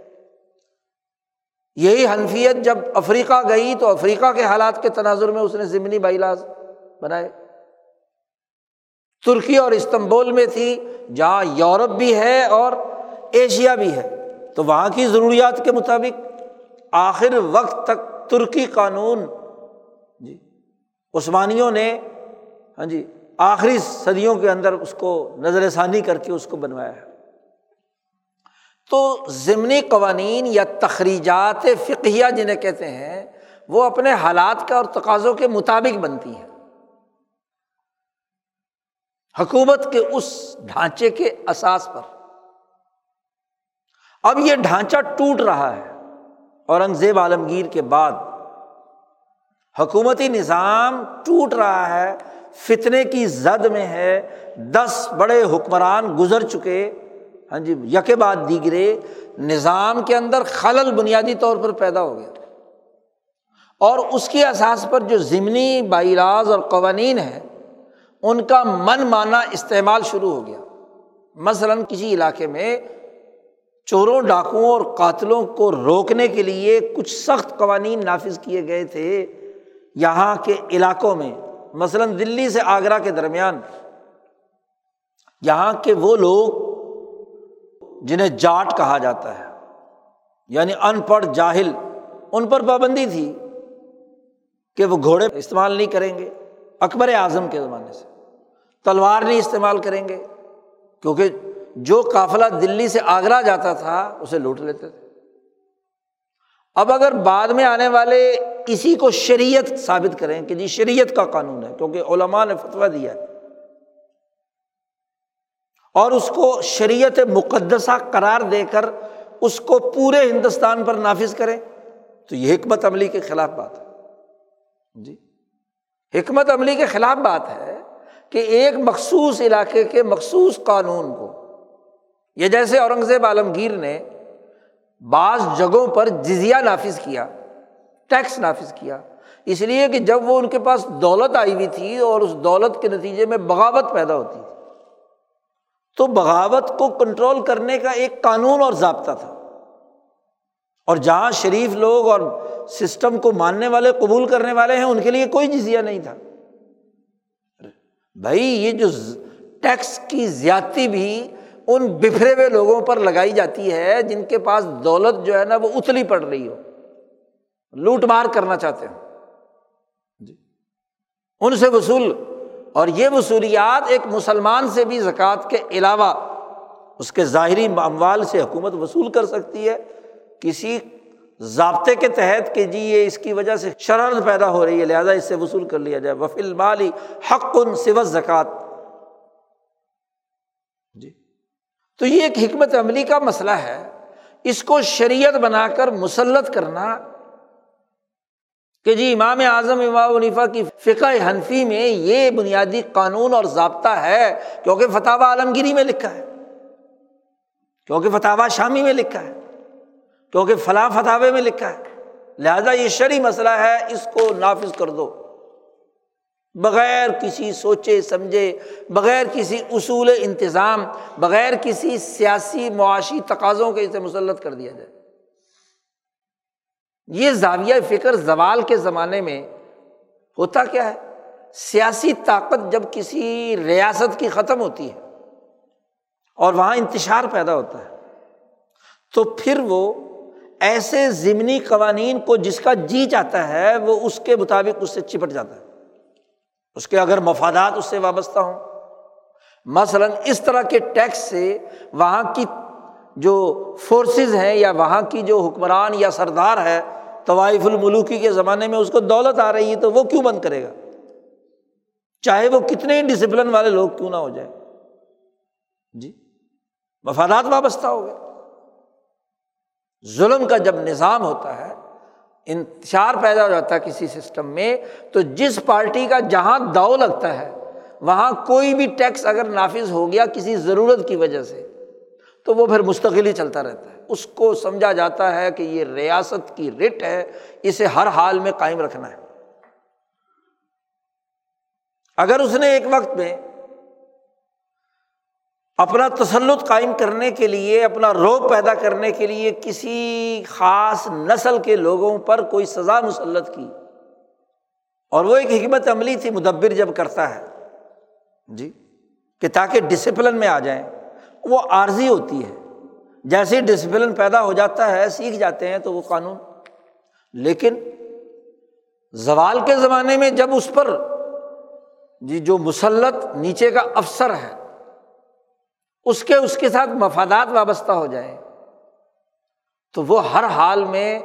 یہی حنفیت جب افریقہ گئی تو افریقہ کے حالات کے تناظر میں اس نے ضمنی بائیلاز بنائے۔ ترکی اور استنبول میں تھی، جہاں یورپ بھی ہے اور ایشیا بھی ہے، تو وہاں کی ضروریات کے مطابق آخر وقت تک ترکی قانون، جی عثمانیوں نے، ہاں جی، آخری صدیوں کے اندر اس کو نظر ثانی کر کے اس کو بنوایا ہے۔ تو ضمنی قوانین یا تخریجات فقہیہ جنہیں کہتے ہیں، وہ اپنے حالات کا اور تقاضوں کے مطابق بنتی ہیں، حکومت کے اس ڈھانچے کے اساس پر۔ اب یہ ڈھانچہ ٹوٹ رہا ہے، اورنگزیب عالمگیر کے بعد حکومتی نظام ٹوٹ رہا ہے، فتنے کی زد میں ہے، 10 بڑے حکمران گزر چکے، ہاں جی، یکے بعد دیگرے، نظام کے اندر خلل بنیادی طور پر پیدا ہو گیا، اور اس کی اساس پر جو ضمنی بائیلاز اور قوانین ہیں ان کا من مانا استعمال شروع ہو گیا۔ مثلاً کسی علاقے میں چوروں، ڈاکوؤں اور قاتلوں کو روکنے کے لیے کچھ سخت قوانین نافذ کیے گئے تھے یہاں کے علاقوں میں، مثلاً دلی سے آگرہ کے درمیان، یہاں کے وہ لوگ جنہیں جاٹ کہا جاتا ہے، یعنی ان پڑھ جاہل، ان پر پابندی تھی کہ وہ گھوڑے استعمال نہیں کریں گے، اکبر اعظم کے زمانے سے تلوار نہیں استعمال کریں گے، کیونکہ جو قافلہ دلی سے آگرہ جاتا تھا اسے لوٹ لیتے تھے۔ اب اگر بعد میں آنے والے اسی کو شریعت ثابت کریں کہ جی شریعت کا قانون ہے، کیونکہ علماء نے فتویٰ دیا ہے، اور اس کو شریعت مقدسہ قرار دے کر اس کو پورے ہندوستان پر نافذ کریں، تو یہ حکمت عملی کے خلاف بات ہے۔ جی حکمت عملی کے خلاف بات ہے کہ ایک مخصوص علاقے کے مخصوص قانون کو، یہ جیسے اورنگزیب عالمگیر نے بعض جگہوں پر جزیہ نافذ کیا، ٹیکس نافذ کیا، اس لیے کہ جب وہ ان کے پاس دولت آئی ہوئی تھی اور اس دولت کے نتیجے میں بغاوت پیدا ہوتی تھی، تو بغاوت کو کنٹرول کرنے کا ایک قانون اور ضابطہ تھا، اور جہاں شریف لوگ اور سسٹم کو ماننے والے، قبول کرنے والے ہیں، ان کے لیے کوئی جزیہ نہیں تھا۔ بھائی یہ جو ٹیکس کی زیادتی بھی ان بکھرے ہوئے لوگوں پر لگائی جاتی ہے جن کے پاس دولت جو ہے نا وہ اتلی پڑ رہی ہو، لوٹ مار کرنا چاہتے ہیں، ان سے وصول، اور یہ وصولیات ایک مسلمان سے بھی زکوٰۃ کے علاوہ اس کے ظاہری اموال سے حکومت وصول کر سکتی ہے، کسی ضابطے کے تحت کہ جی یہ اس کی وجہ سے شرر پیدا ہو رہی ہے لہذا اس سے وصول کر لیا جائے۔ وفی المال حق سوى الزکوٰۃ، جی تو یہ ایک حکمت عملی کا مسئلہ ہے، اس کو شریعت بنا کر مسلط کرنا کہ جی امام اعظم امام حنیفہ کی فقہ حنفی میں یہ بنیادی قانون اور ضابطہ ہے، کیونکہ فتاویٰ عالمگیری میں لکھا ہے، کیونکہ فتاویٰ شامی میں لکھا ہے، کیونکہ فلاں فتاوے میں لکھا ہے، لہذا یہ شرعی مسئلہ ہے، اس کو نافذ کر دو، بغیر کسی سوچے سمجھے، بغیر کسی اصول انتظام، بغیر کسی سیاسی معاشی تقاضوں کے اسے مسلط کر دیا جائے۔ یہ زاویہ فکر زوال کے زمانے میں ہوتا کیا ہے؟ سیاسی طاقت جب کسی ریاست کی ختم ہوتی ہے اور وہاں انتشار پیدا ہوتا ہے، تو پھر وہ ایسے ضمنی قوانین کو جس کا جی چاہتا ہے وہ اس کے مطابق اس سے چپٹ جاتا ہے، اس کے اگر مفادات اس سے وابستہ ہوں۔ مثلاً اس طرح کے ٹیکس سے وہاں کی جو فورسز ہیں یا وہاں کی جو حکمران یا سردار ہے، طوائف الملوکی کے زمانے میں اس کو دولت آ رہی ہے تو وہ کیوں بند کرے گا، چاہے وہ کتنے ہی ڈسپلن والے لوگ کیوں نہ ہو جائے، جی مفادات وابستہ ہو گئے۔ ظلم کا جب نظام ہوتا ہے، انتشار پیدا ہو جاتا ہے کسی سسٹم میں، تو جس پارٹی کا جہاں داؤ لگتا ہے وہاں کوئی بھی ٹیکس اگر نافذ ہو گیا کسی ضرورت کی وجہ سے تو وہ پھر مستقل ہی چلتا رہتا ہے، اس کو سمجھا جاتا ہے کہ یہ ریاست کی رٹ ہے، اسے ہر حال میں قائم رکھنا ہے۔ اگر اس نے ایک وقت میں اپنا تسلط قائم کرنے کے لیے، اپنا رعب پیدا کرنے کے لیے کسی خاص نسل کے لوگوں پر کوئی سزا مسلط کی، اور وہ ایک حکمت عملی تھی، مدبر جب کرتا ہے جی کہ تاکہ ڈسپلن میں آ جائیں، وہ عارضی ہوتی ہے، جیسے ڈسپلن پیدا ہو جاتا ہے سیکھ جاتے ہیں تو وہ قانون۔ لیکن زوال کے زمانے میں جب اس پر جی جو مسلط نیچے کا افسر ہے اس کے ساتھ مفادات وابستہ ہو جائیں تو وہ ہر حال میں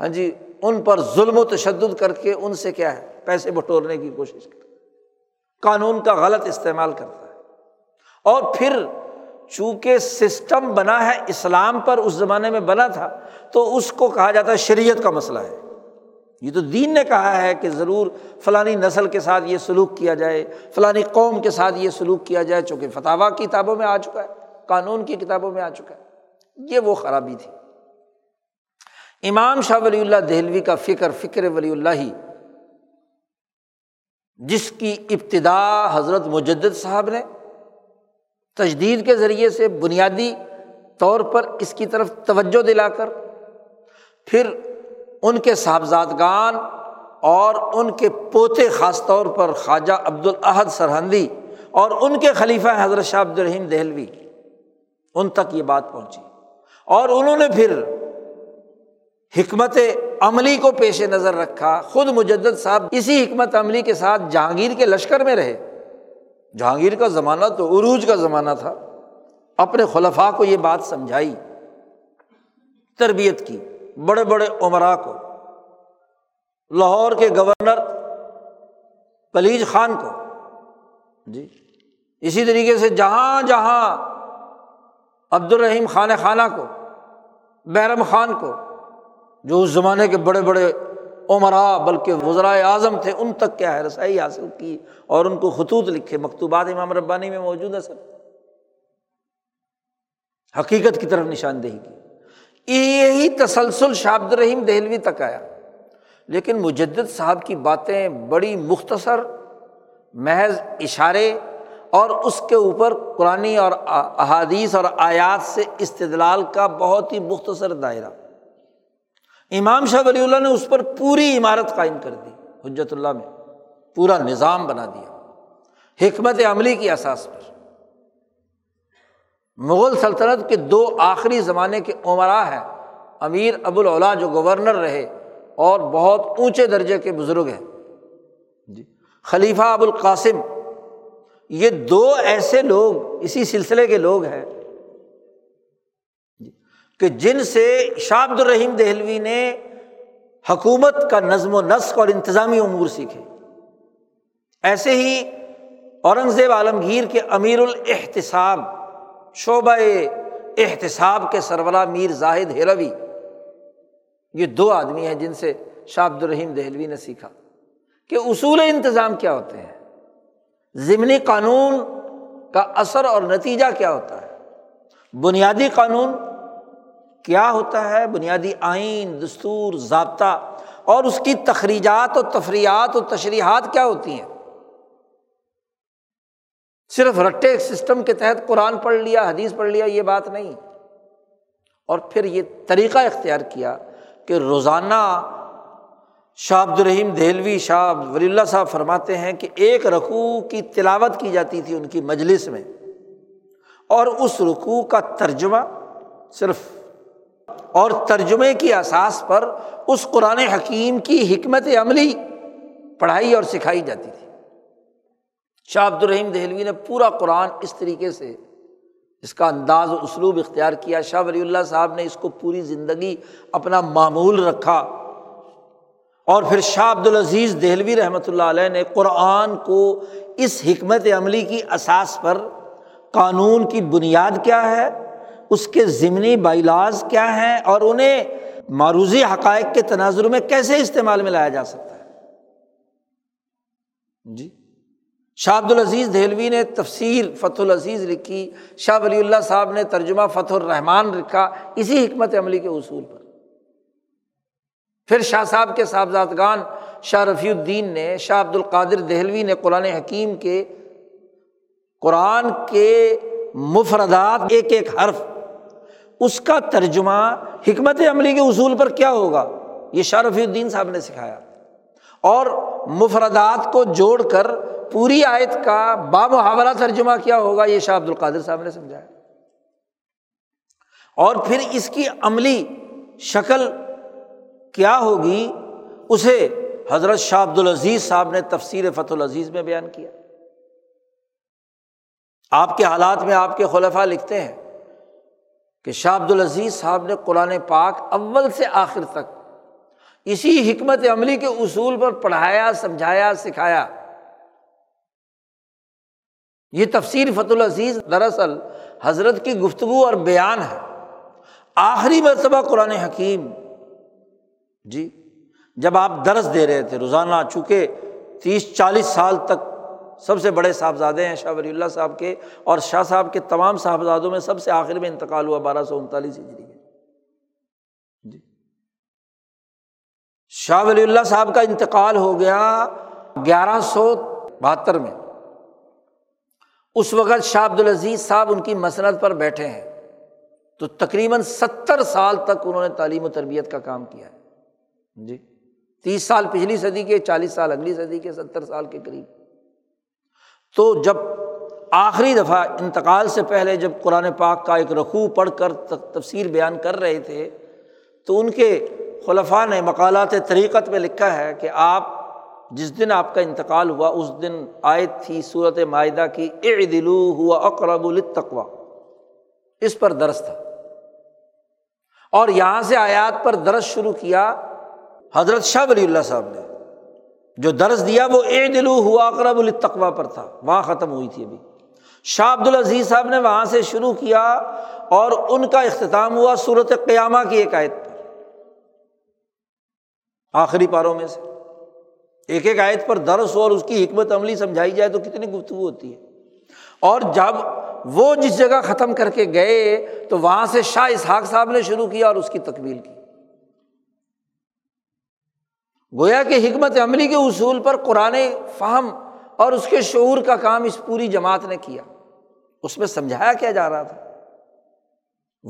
ہاں جی ان پر ظلم و تشدد کر کے ان سے کیا ہے پیسے بٹورنے کی کوشش کرتا ہے، قانون کا غلط استعمال کرتا ہے۔ اور پھر چونکہ سسٹم بنا ہے اسلام پر، اس زمانے میں بنا تھا، تو اس کو کہا جاتا ہے شریعت کا مسئلہ ہے، یہ تو دین نے کہا ہے کہ ضرور فلانی نسل کے ساتھ یہ سلوک کیا جائے، فلانی قوم کے ساتھ یہ سلوک کیا جائے، چونکہ فتاویٰ کی کتابوں میں آ چکا ہے، قانون کی کتابوں میں آ چکا ہے۔ یہ وہ خرابی تھی۔ امام شاہ ولی اللہ دہلوی کا فکر ولی اللہ ہی، جس کی ابتدا حضرت مجدد صاحب نے تجدید کے ذریعے سے بنیادی طور پر اس کی طرف توجہ دلا کر، پھر ان کے صاحبزادگان اور ان کے پوتے، خاص طور پر خواجہ عبد الاحد سرحندی اور ان کے خلیفہ حضرت شاہ عبدالرحیم دہلوی، ان تک یہ بات پہنچی، اور انہوں نے پھر حکمت عملی کو پیش نظر رکھا۔ خود مجدد صاحب اسی حکمت عملی کے ساتھ جہانگیر کے لشکر میں رہے۔ جہانگیر کا زمانہ تو عروج کا زمانہ تھا، اپنے خلفاء کو یہ بات سمجھائی، تربیت کی، بڑے بڑے عمراء کو، لاہور کے گورنر پلیج خان کو جی، اسی طریقے سے جہاں جہاں عبدالرحیم خان خانہ کو، بیرم خان کو، جو اس زمانے کے بڑے بڑے عمراء بلکہ وزرائے اعظم تھے ان تک کیا ہے رسائی حاصل کی اور ان کو خطوط لکھے. مکتوبات امام ربانی میں موجود ہے سب. حقیقت کی طرف نشاندہی کی. یہی تسلسل شاہ عبدالرحیم دہلوی تک آیا. لیکن مجدد صاحب کی باتیں بڑی مختصر محض اشارے اور اس کے اوپر قرآن اور احادیث اور آیات سے استدلال کا بہت ہی مختصر دائرہ. امام شاہ ولی اللہ نے اس پر پوری عمارت قائم کر دی حجت اللہ میں, پورا نظام بنا دیا حکمت عملی کی اساس پر. مغل سلطنت کے دو آخری زمانے کے امراء ہیں, امیر ابو ابوالا جو گورنر رہے اور بہت اونچے درجے کے بزرگ ہیں جی, خلیفہ ابو القاسم, یہ دو ایسے لوگ اسی سلسلے کے لوگ ہیں کہ جن سے شاہ عبدالرحیم دہلوی نے حکومت کا نظم و نسق اور انتظامی امور سیکھے. ایسے ہی اورنگزیب عالمگیر کے امیر الاحتساب, شعبہ احتساب کے سربراہ میر زاہد ہیروی, یہ دو آدمی ہیں جن سے شاہ عبدالرحیم دہلوی نے سیکھا کہ اصول انتظام کیا ہوتے ہیں, ضمنی قانون کا اثر اور نتیجہ کیا ہوتا ہے, بنیادی قانون کیا ہوتا ہے, بنیادی آئین, دستور, ضابطہ, اور اس کی تخریجات اور تفریعات اور تشریحات کیا ہوتی ہیں. صرف رٹے سسٹم کے تحت قرآن پڑھ لیا, حدیث پڑھ لیا, یہ بات نہیں. اور پھر یہ طریقہ اختیار کیا کہ روزانہ شاہ عبدالرحیم دہلوی شاہ ولی اللہ صاحب فرماتے ہیں کہ ایک رکوع کی تلاوت کی جاتی تھی ان کی مجلس میں, اور اس رکوع کا ترجمہ صرف, اور ترجمے کی اساس پر اس قرآن حکیم کی حکمت عملی پڑھائی اور سکھائی جاتی تھی. شاہ عبدالرحیم دہلوی نے پورا قرآن اس طریقے سے اس کا انداز و اسلوب اختیار کیا. شاہ ولی اللہ صاحب نے اس کو پوری زندگی اپنا معمول رکھا. اور پھر شاہ عبدالعزیز دہلوی رحمۃ اللہ علیہ نے قرآن کو اس حکمت عملی کی اساس پر, قانون کی بنیاد کیا ہے, اس کے ضمنی بائیلاز کیا ہیں, اور انہیں معروضی حقائق کے تناظر میں کیسے استعمال میں لایا جا سکتا ہے جی. شاہ عبدالعزیز دہلوی نے تفسیر فتح العزیز لکھی, شاہ ولی اللہ صاحب نے ترجمہ فتح الرحمان لکھا اسی حکمت عملی کے اصول پر. پھر شاہ صاحب کے صاحبزادگان شاہ رفیع الدین نے, شاہ عبد القادر دہلوی نے قرآن حکیم کے, قرآن کے مفردات ایک ایک حرف اس کا ترجمہ حکمت عملی کے اصول پر کیا ہوگا یہ شاہ رفیع الدین صاحب نے سکھایا, اور مفردات کو جوڑ کر پوری آیت کا بامحاورہ ترجمہ کیا ہوگا یہ شاہ عبد القادر صاحب نے سمجھایا. اور پھر اس کی عملی شکل کیا ہوگی اسے حضرت شاہ عبدالعزیز صاحب نے تفسیر فتح العزیز میں بیان کیا. آپ کے حالات میں آپ کے خلفاء لکھتے ہیں کہ شاہ عبدالعزیز صاحب نے قرآن پاک اول سے آخر تک اسی حکمت عملی کے اصول پر پڑھایا, سمجھایا, سکھایا. یہ تفسیر فتح العزیز دراصل حضرت کی گفتگو اور بیان ہے. آخری مرتبہ قرآن حکیم جی جب آپ درس دے رہے تھے روزانہ, چونکہ 30-40 سال تک سب سے بڑے صاحبزادے ہیں شاہ ولی اللہ صاحب کے, اور شاہ صاحب کے تمام صاحبزادوں میں سب سے آخر میں انتقال ہوا 1239 ہجری میں جی. شاہ ولی اللہ صاحب کا انتقال ہو گیا 1172 میں. اس وقت شاہ عبدالعزیز صاحب ان کی مسند پر بیٹھے ہیں, تو تقریباً 70 سال تک انہوں نے تعلیم و تربیت کا کام کیا ہے جی. 30 سال پچھلی صدی کے, 40 سال اگلی صدی کے, 70 سال کے قریب. تو جب آخری دفعہ انتقال سے پہلے جب قرآن پاک کا ایک رکوع پڑھ کر تفسیر بیان کر رہے تھے تو ان کے خلفاء نے مقالات طریقت میں لکھا ہے کہ آپ جس دن آپ کا انتقال ہوا اس دن آیت تھی سورۃ مائدہ کی, اعدلو ہو اقرب للتقویٰ, اس پر درس تھا. اور یہاں سے آیات پر درس شروع کیا حضرت شاہ ولی اللہ صاحب نے. جو درس دیا وہ اعدلوا هو اقرب للتقویٰ پر تھا, وہاں ختم ہوئی تھی ابھی. شاہ عبدالعزیز صاحب نے وہاں سے شروع کیا اور ان کا اختتام ہوا سورۃ قیامہ کی ایک آیت پر. آخری پاروں میں سے ایک ایک آیت پر درس ہو اور اس کی حکمت عملی سمجھائی جائے تو کتنی گفتگو ہوتی ہے. اور جب وہ جس جگہ ختم کر کے گئے تو وہاں سے شاہ اسحاق صاحب نے شروع کیا اور اس کی تکمیل کی. گویا کہ حکمت عملی کے اصول پر قرآن فہم اور اس کے شعور کا کام اس پوری جماعت نے کیا. اس میں سمجھایا کیا جا رہا تھا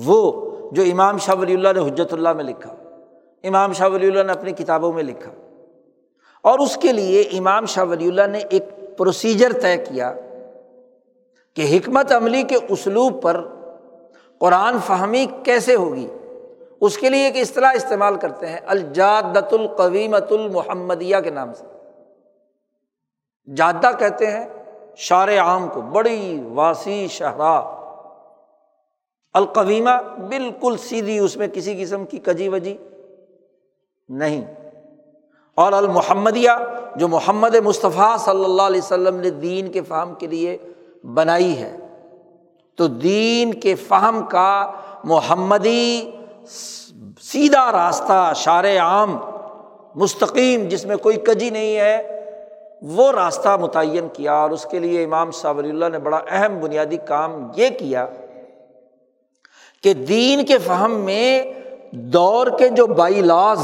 وہ جو امام شاہ ولی اللہ نے حجت اللہ میں لکھا، امام شاہ ولی اللہ نے اپنی کتابوں میں لکھا. اور اس کے لیے امام شاہ ولی اللہ نے ایک پروسیجر طے کیا کہ حکمت عملی کے اسلوب پر قرآن فہمی کیسے ہوگی. اس کے لیے ایک اصطلاح استعمال کرتے ہیں الجادۃ القویمۃ المحمدیہ کے نام سے. جادہ کہتے ہیں شار عام کو، بڑی وسیع شہراء. القویمہ بالکل سیدھی، اس میں کسی قسم کی کجی وجی نہیں. اور المحمدیہ جو محمد مصطفیٰ صلی اللہ علیہ وسلم نے دین کے فہم کے لیے بنائی ہے، تو دین کے فہم کا محمدی سیدھا راستہ، شارع عام مستقیم، جس میں کوئی کجی نہیں ہے، وہ راستہ متعین کیا. اور اس کے لیے امام شاہ ولی اللہ نے بڑا اہم بنیادی کام یہ کیا کہ دین کے فہم میں دور کے جو بائی لاز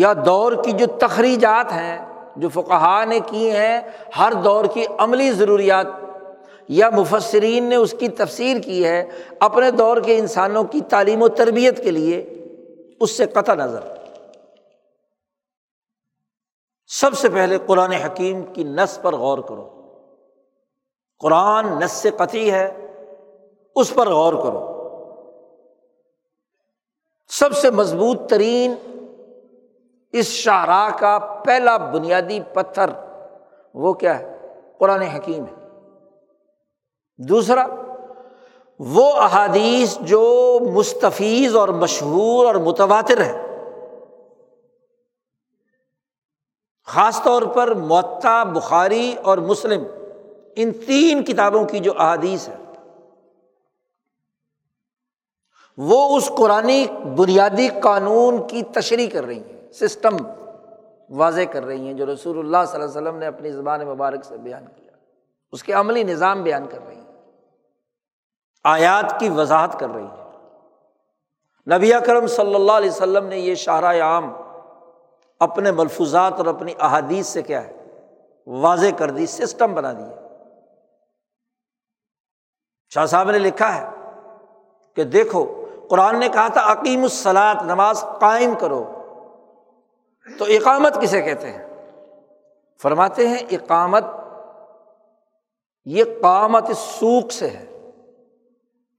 یا دور کی جو تخریجات ہیں جو فقہاء نے کی ہیں، ہر دور کی عملی ضروریات یا مفسرین نے اس کی تفسیر کی ہے، اپنے دور کے انسانوں کی تعلیم و تربیت کے لیے اس سے قطع نظر سب سے پہلے قرآن حکیم کی نص پر غور کرو. قرآن نص قطعی ہے، اس پر غور کرو. سب سے مضبوط ترین اس شاہراہ کا پہلا بنیادی پتھر وہ کیا ہے؟ قرآن حکیم ہے. دوسرا وہ احادیث جو مستفیض اور مشہور اور متواتر ہیں، خاص طور پر موطا، بخاری اور مسلم، ان تین کتابوں کی جو احادیث ہے وہ اس قرآنی بنیادی قانون کی تشریح کر رہی ہیں، سسٹم واضح کر رہی ہیں جو رسول اللہ صلی اللہ علیہ وسلم نے اپنی زبان مبارک سے بیان کیا. اس کے عملی نظام بیان کر رہی ہیں، آیات کی وضاحت کر رہی ہیں. نبی اکرم صلی اللہ علیہ وسلم نے یہ شاہراہ عام اپنے ملفوظات اور اپنی احادیث سے کیا ہے، واضح کر دی، سسٹم بنا دی. شاہ صاحب نے لکھا ہے کہ دیکھو قرآن نے کہا تھا اقیم الصلاۃ، نماز قائم کرو، تو اقامت کسے کہتے ہیں؟ فرماتے ہیں اقامت یہ قامت السوق سے ہے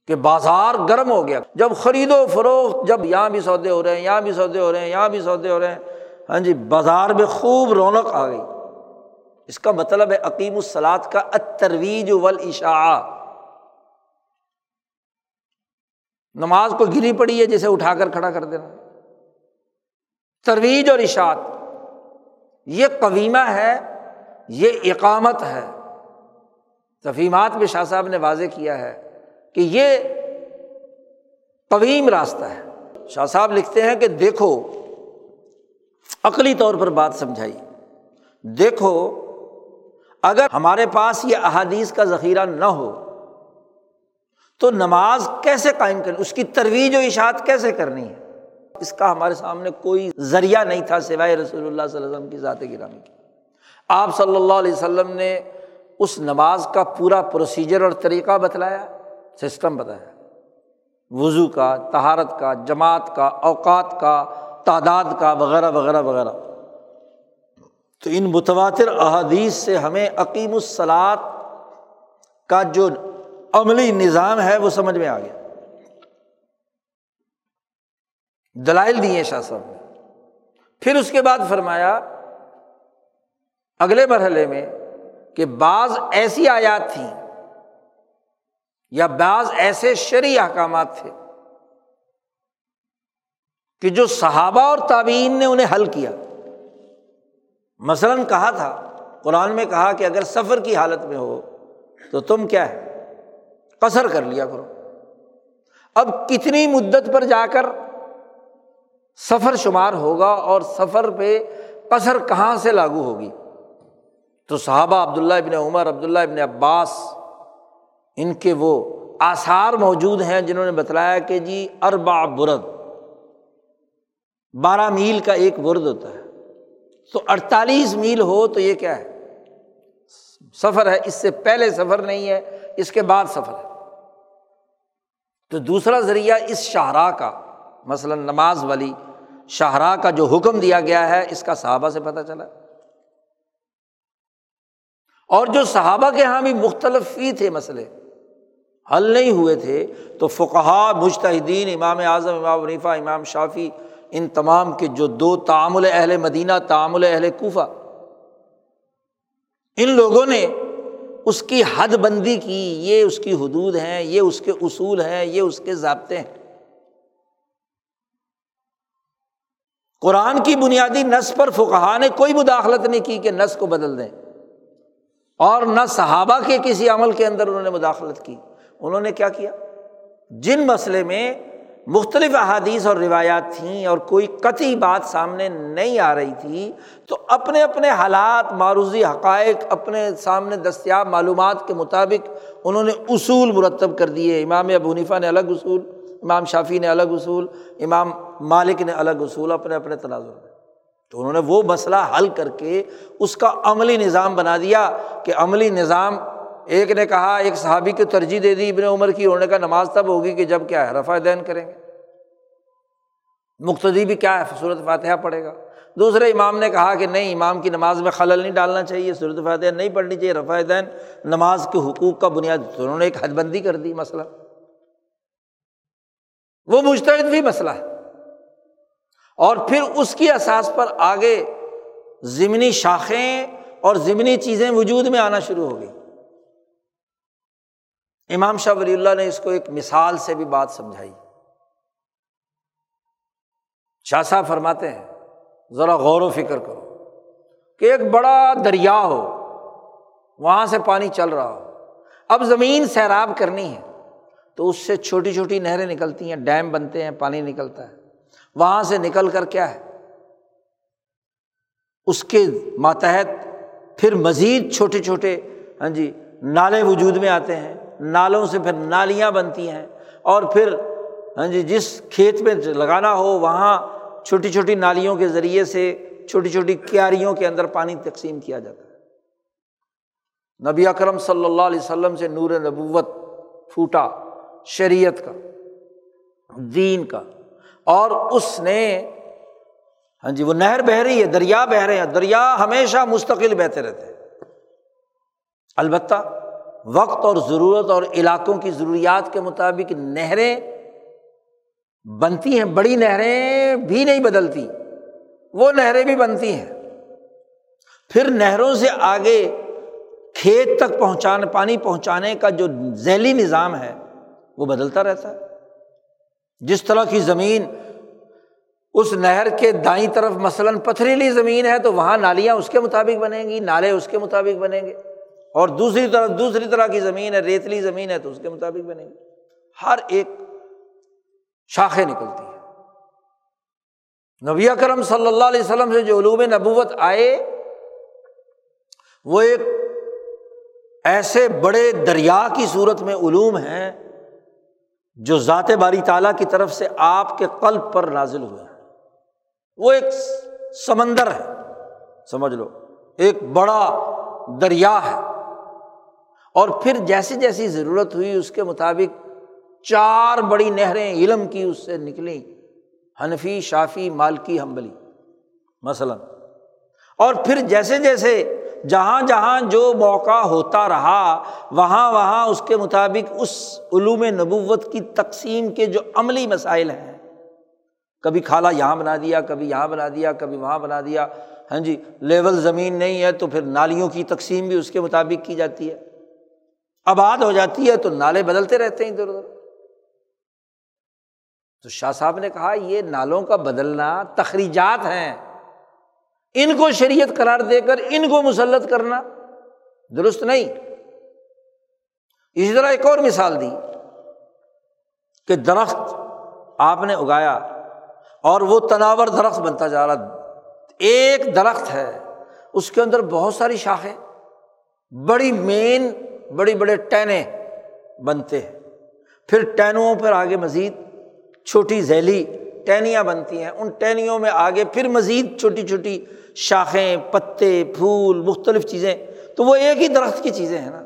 کہ بازار گرم ہو گیا، جب خرید و فروخت، جب یہاں بھی سودے ہو رہے ہیں، ہاں جی بازار میں خوب رونق آ گئی. اس کا مطلب ہے اقیم الصلاۃ کا الترویج والاشاعہ. نماز کو گری پڑی ہے جسے اٹھا کر کھڑا کر دینا، ترویج اور اشاعت. یہ قویمہ ہے، یہ اقامت ہے. تفہیمات میں شاہ صاحب نے واضح کیا ہے کہ یہ قویم راستہ ہے. شاہ صاحب لکھتے ہیں کہ دیکھو، عقلی طور پر بات سمجھائی، دیکھو اگر ہمارے پاس یہ احادیث کا ذخیرہ نہ ہو تو نماز کیسے قائم کریں، اس کی ترویج و اشاعت کیسے کرنی ہے؟ اس کا ہمارے سامنے کوئی ذریعہ نہیں تھا سوائے رسول اللہ صلی اللہ علیہ وسلم کی ذات گرامی کی. آپ صلی اللہ علیہ وسلم نے اس نماز کا پورا پروسیجر اور طریقہ بتلایا، سسٹم بتایا، وضو کا، طہارت کا، جماعت کا، اوقات کا، تعداد کا، وغیرہ وغیرہ وغیرہ. تو ان متواتر احادیث سے ہمیں اقیم الصلاۃ کا جو عملی نظام ہے وہ سمجھ میں آ گیا. دلائل دیے شاہ صاحب نے. پھر اس کے بعد فرمایا اگلے مرحلے میں کہ بعض ایسی آیات تھیں یا بعض ایسے شرعی احکامات تھے کہ جو صحابہ اور تابعین نے انہیں حل کیا. مثلاً کہا تھا، قرآن میں کہا کہ اگر سفر کی حالت میں ہو تو تم کیا ہے، قصر کر لیا کرو. اب کتنی مدت پر جا کر سفر شمار ہوگا اور سفر پہ قصر کہاں سے لاگو ہوگی؟ تو صحابہ عبداللہ ابن عمر، عبداللہ ابن عباس، ان کے وہ آثار موجود ہیں جنہوں نے بتلایا کہ جی 4 برد 12 میل کا ایک برد ہوتا ہے، تو 48 میل ہو تو یہ کیا ہے؟ سفر ہے، اس سے پہلے سفر نہیں ہے، اس کے بعد سفر ہے۔ تو دوسرا ذریعہ اس شاہراہ کا، مثلا نماز والی شاہراہ کا جو حکم دیا گیا ہے، اس کا صحابہ سے پتہ چلا، اور جو صحابہ کے ہاں بھی مختلف فی تھے، مسئلے حل نہیں ہوئے تھے، تو فقہاء مجتہدین، امام اعظم، امام حنیفہ، امام شافعی، ان تمام کے جو دو تعامل اہل مدینہ، تعامل اہل کوفہ، ان لوگوں نے اس کی حد بندی کی، یہ اس کی حدود ہیں، یہ اس کے اصول ہیں، یہ اس کے ضابطے ہیں۔ قرآن کی بنیادی نص پر فقہاء نے کوئی مداخلت نہیں کی کہ نص کو بدل دیں، اور نہ صحابہ کے کسی عمل کے اندر انہوں نے مداخلت کی۔ انہوں نے کیا کیا؟ جن مسئلے میں مختلف احادیث اور روایات تھیں اور کوئی قطعی بات سامنے نہیں آ رہی تھی، تو اپنے اپنے حالات، معروضی حقائق، اپنے سامنے دستیاب معلومات کے مطابق انہوں نے اصول مرتب کر دیے۔ امام ابو حنیفہ نے الگ اصول، امام شافعی نے الگ اصول، امام مالک نے الگ اصول، اپنے اپنے تناظر میں۔ تو انہوں نے وہ مسئلہ حل کر کے اس کا عملی نظام بنا دیا کہ عملی نظام، ایک نے کہا، ایک صحابی کو ترجیح دے دی ابن عمر کی، انہوں نے کہا نماز تب ہوگی کہ جب کیا ہے، رفع دین کریں گے، مقتدی بھی کیا ہے، سورۃ فاتحہ پڑھے گا۔ دوسرے امام نے کہا کہ نہیں، امام کی نماز میں خلل نہیں ڈالنا چاہیے، سورۃ فاتحہ نہیں پڑھنی چاہیے، رفع دین نماز کے حقوق کا بنیاد۔ تو انہوں نے ایک حد بندی کر دی، مسئلہ وہ مجتہد بھی مسئلہ ہے، اور پھر اس کی اساس پر آگے ضمنی شاخیں اور ضمنی چیزیں وجود میں آنا شروع ہو گئی۔ امام شاہ ولی اللہ نے اس کو ایک مثال سے بھی بات سمجھائی۔ شاہ صاحب فرماتے ہیں، ذرا غور و فکر کرو کہ ایک بڑا دریا ہو، وہاں سے پانی چل رہا ہو، اب زمین سیراب کرنی ہے تو اس سے چھوٹی چھوٹی نہریں نکلتی ہیں، ڈیم بنتے ہیں، پانی نکلتا ہے، وہاں سے نکل کر کیا ہے، اس کے ماتحت پھر مزید چھوٹے چھوٹے نالے وجود میں آتے ہیں، نالوں سے پھر نالیاں بنتی ہیں، اور پھر جس کھیت میں لگانا ہو وہاں چھوٹی چھوٹی نالیوں کے ذریعے سے چھوٹی چھوٹی کیاریوں کے اندر پانی تقسیم کیا جاتا ہے۔ نبی اکرم صلی اللہ علیہ وسلم سے نور نبوت پھوٹا، شریعت کا، دین کا، اور اس نے وہ نہر بہہ رہی ہے، دریا بہہ رہے ہیں، دریا ہمیشہ مستقل بہتے رہتے ہیں، البتہ وقت اور ضرورت اور علاقوں کی ضروریات کے مطابق نہریں بنتی ہیں۔ بڑی نہریں بھی نہیں بدلتی، وہ نہریں بھی بنتی ہیں، پھر نہروں سے آگے کھیت تک پانی پہنچانے کا جو ذیلی نظام ہے وہ بدلتا رہتا ہے۔ جس طرح کی زمین اس نہر کے دائیں طرف مثلاً پتھریلی زمین ہے تو وہاں نالیاں اس کے مطابق بنیں گی، نالے اس کے مطابق بنیں گے، اور دوسری طرح کی زمین ہے، ریتلی زمین ہے تو اس کے مطابق بنے گی، ہر ایک شاخیں نکلتی ہیں۔ نبی اکرم صلی اللہ علیہ وسلم سے جو علوم نبوت آئے وہ ایک ایسے بڑے دریا کی صورت میں علوم ہیں جو ذات باری تعالیٰ کی طرف سے آپ کے قلب پر نازل ہوئے ہیں۔ وہ ایک سمندر ہے، سمجھ لو ایک بڑا دریا ہے، اور پھر جیسی جیسی ضرورت ہوئی اس کے مطابق 4 بڑی نہریں علم کی اس سے نکلیں، حنفی، شافعی، مالکی، حنبلی مثلا، اور پھر جیسے جیسے جہاں جہاں جو موقع ہوتا رہا وہاں وہاں اس کے مطابق اس علوم نبوت کی تقسیم کے جو عملی مسائل ہیں، کبھی کھالا یہاں بنا دیا، کبھی یہاں بنا دیا، کبھی وہاں بنا دیا، لیول زمین نہیں ہے تو پھر نالیوں کی تقسیم بھی اس کے مطابق کی جاتی ہے، آباد ہو جاتی ہے تو نالے بدلتے رہتے ہیں ادھر ادھر۔ تو شاہ صاحب نے کہا یہ نالوں کا بدلنا تخریجات ہیں، ان کو شریعت قرار دے کر ان کو مسلط کرنا درست نہیں۔ اسی طرح ایک اور مثال دی کہ درخت آپ نے اگایا، اور وہ تناور درخت بنتا جا رہا. ایک درخت ہے اس کے اندر بہت ساری شاخیں, بڑی مین, بڑی بڑے ٹینے بنتے ہیں, پھر ٹینوں پر آگے مزید چھوٹی ذیلی ٹہنیاں بنتی ہیں, ان ٹہنیوں میں آگے پھر مزید چھوٹی چھوٹی شاخیں, پتے, پھول, مختلف چیزیں. تو وہ ایک ہی درخت کی چیزیں ہیں نا.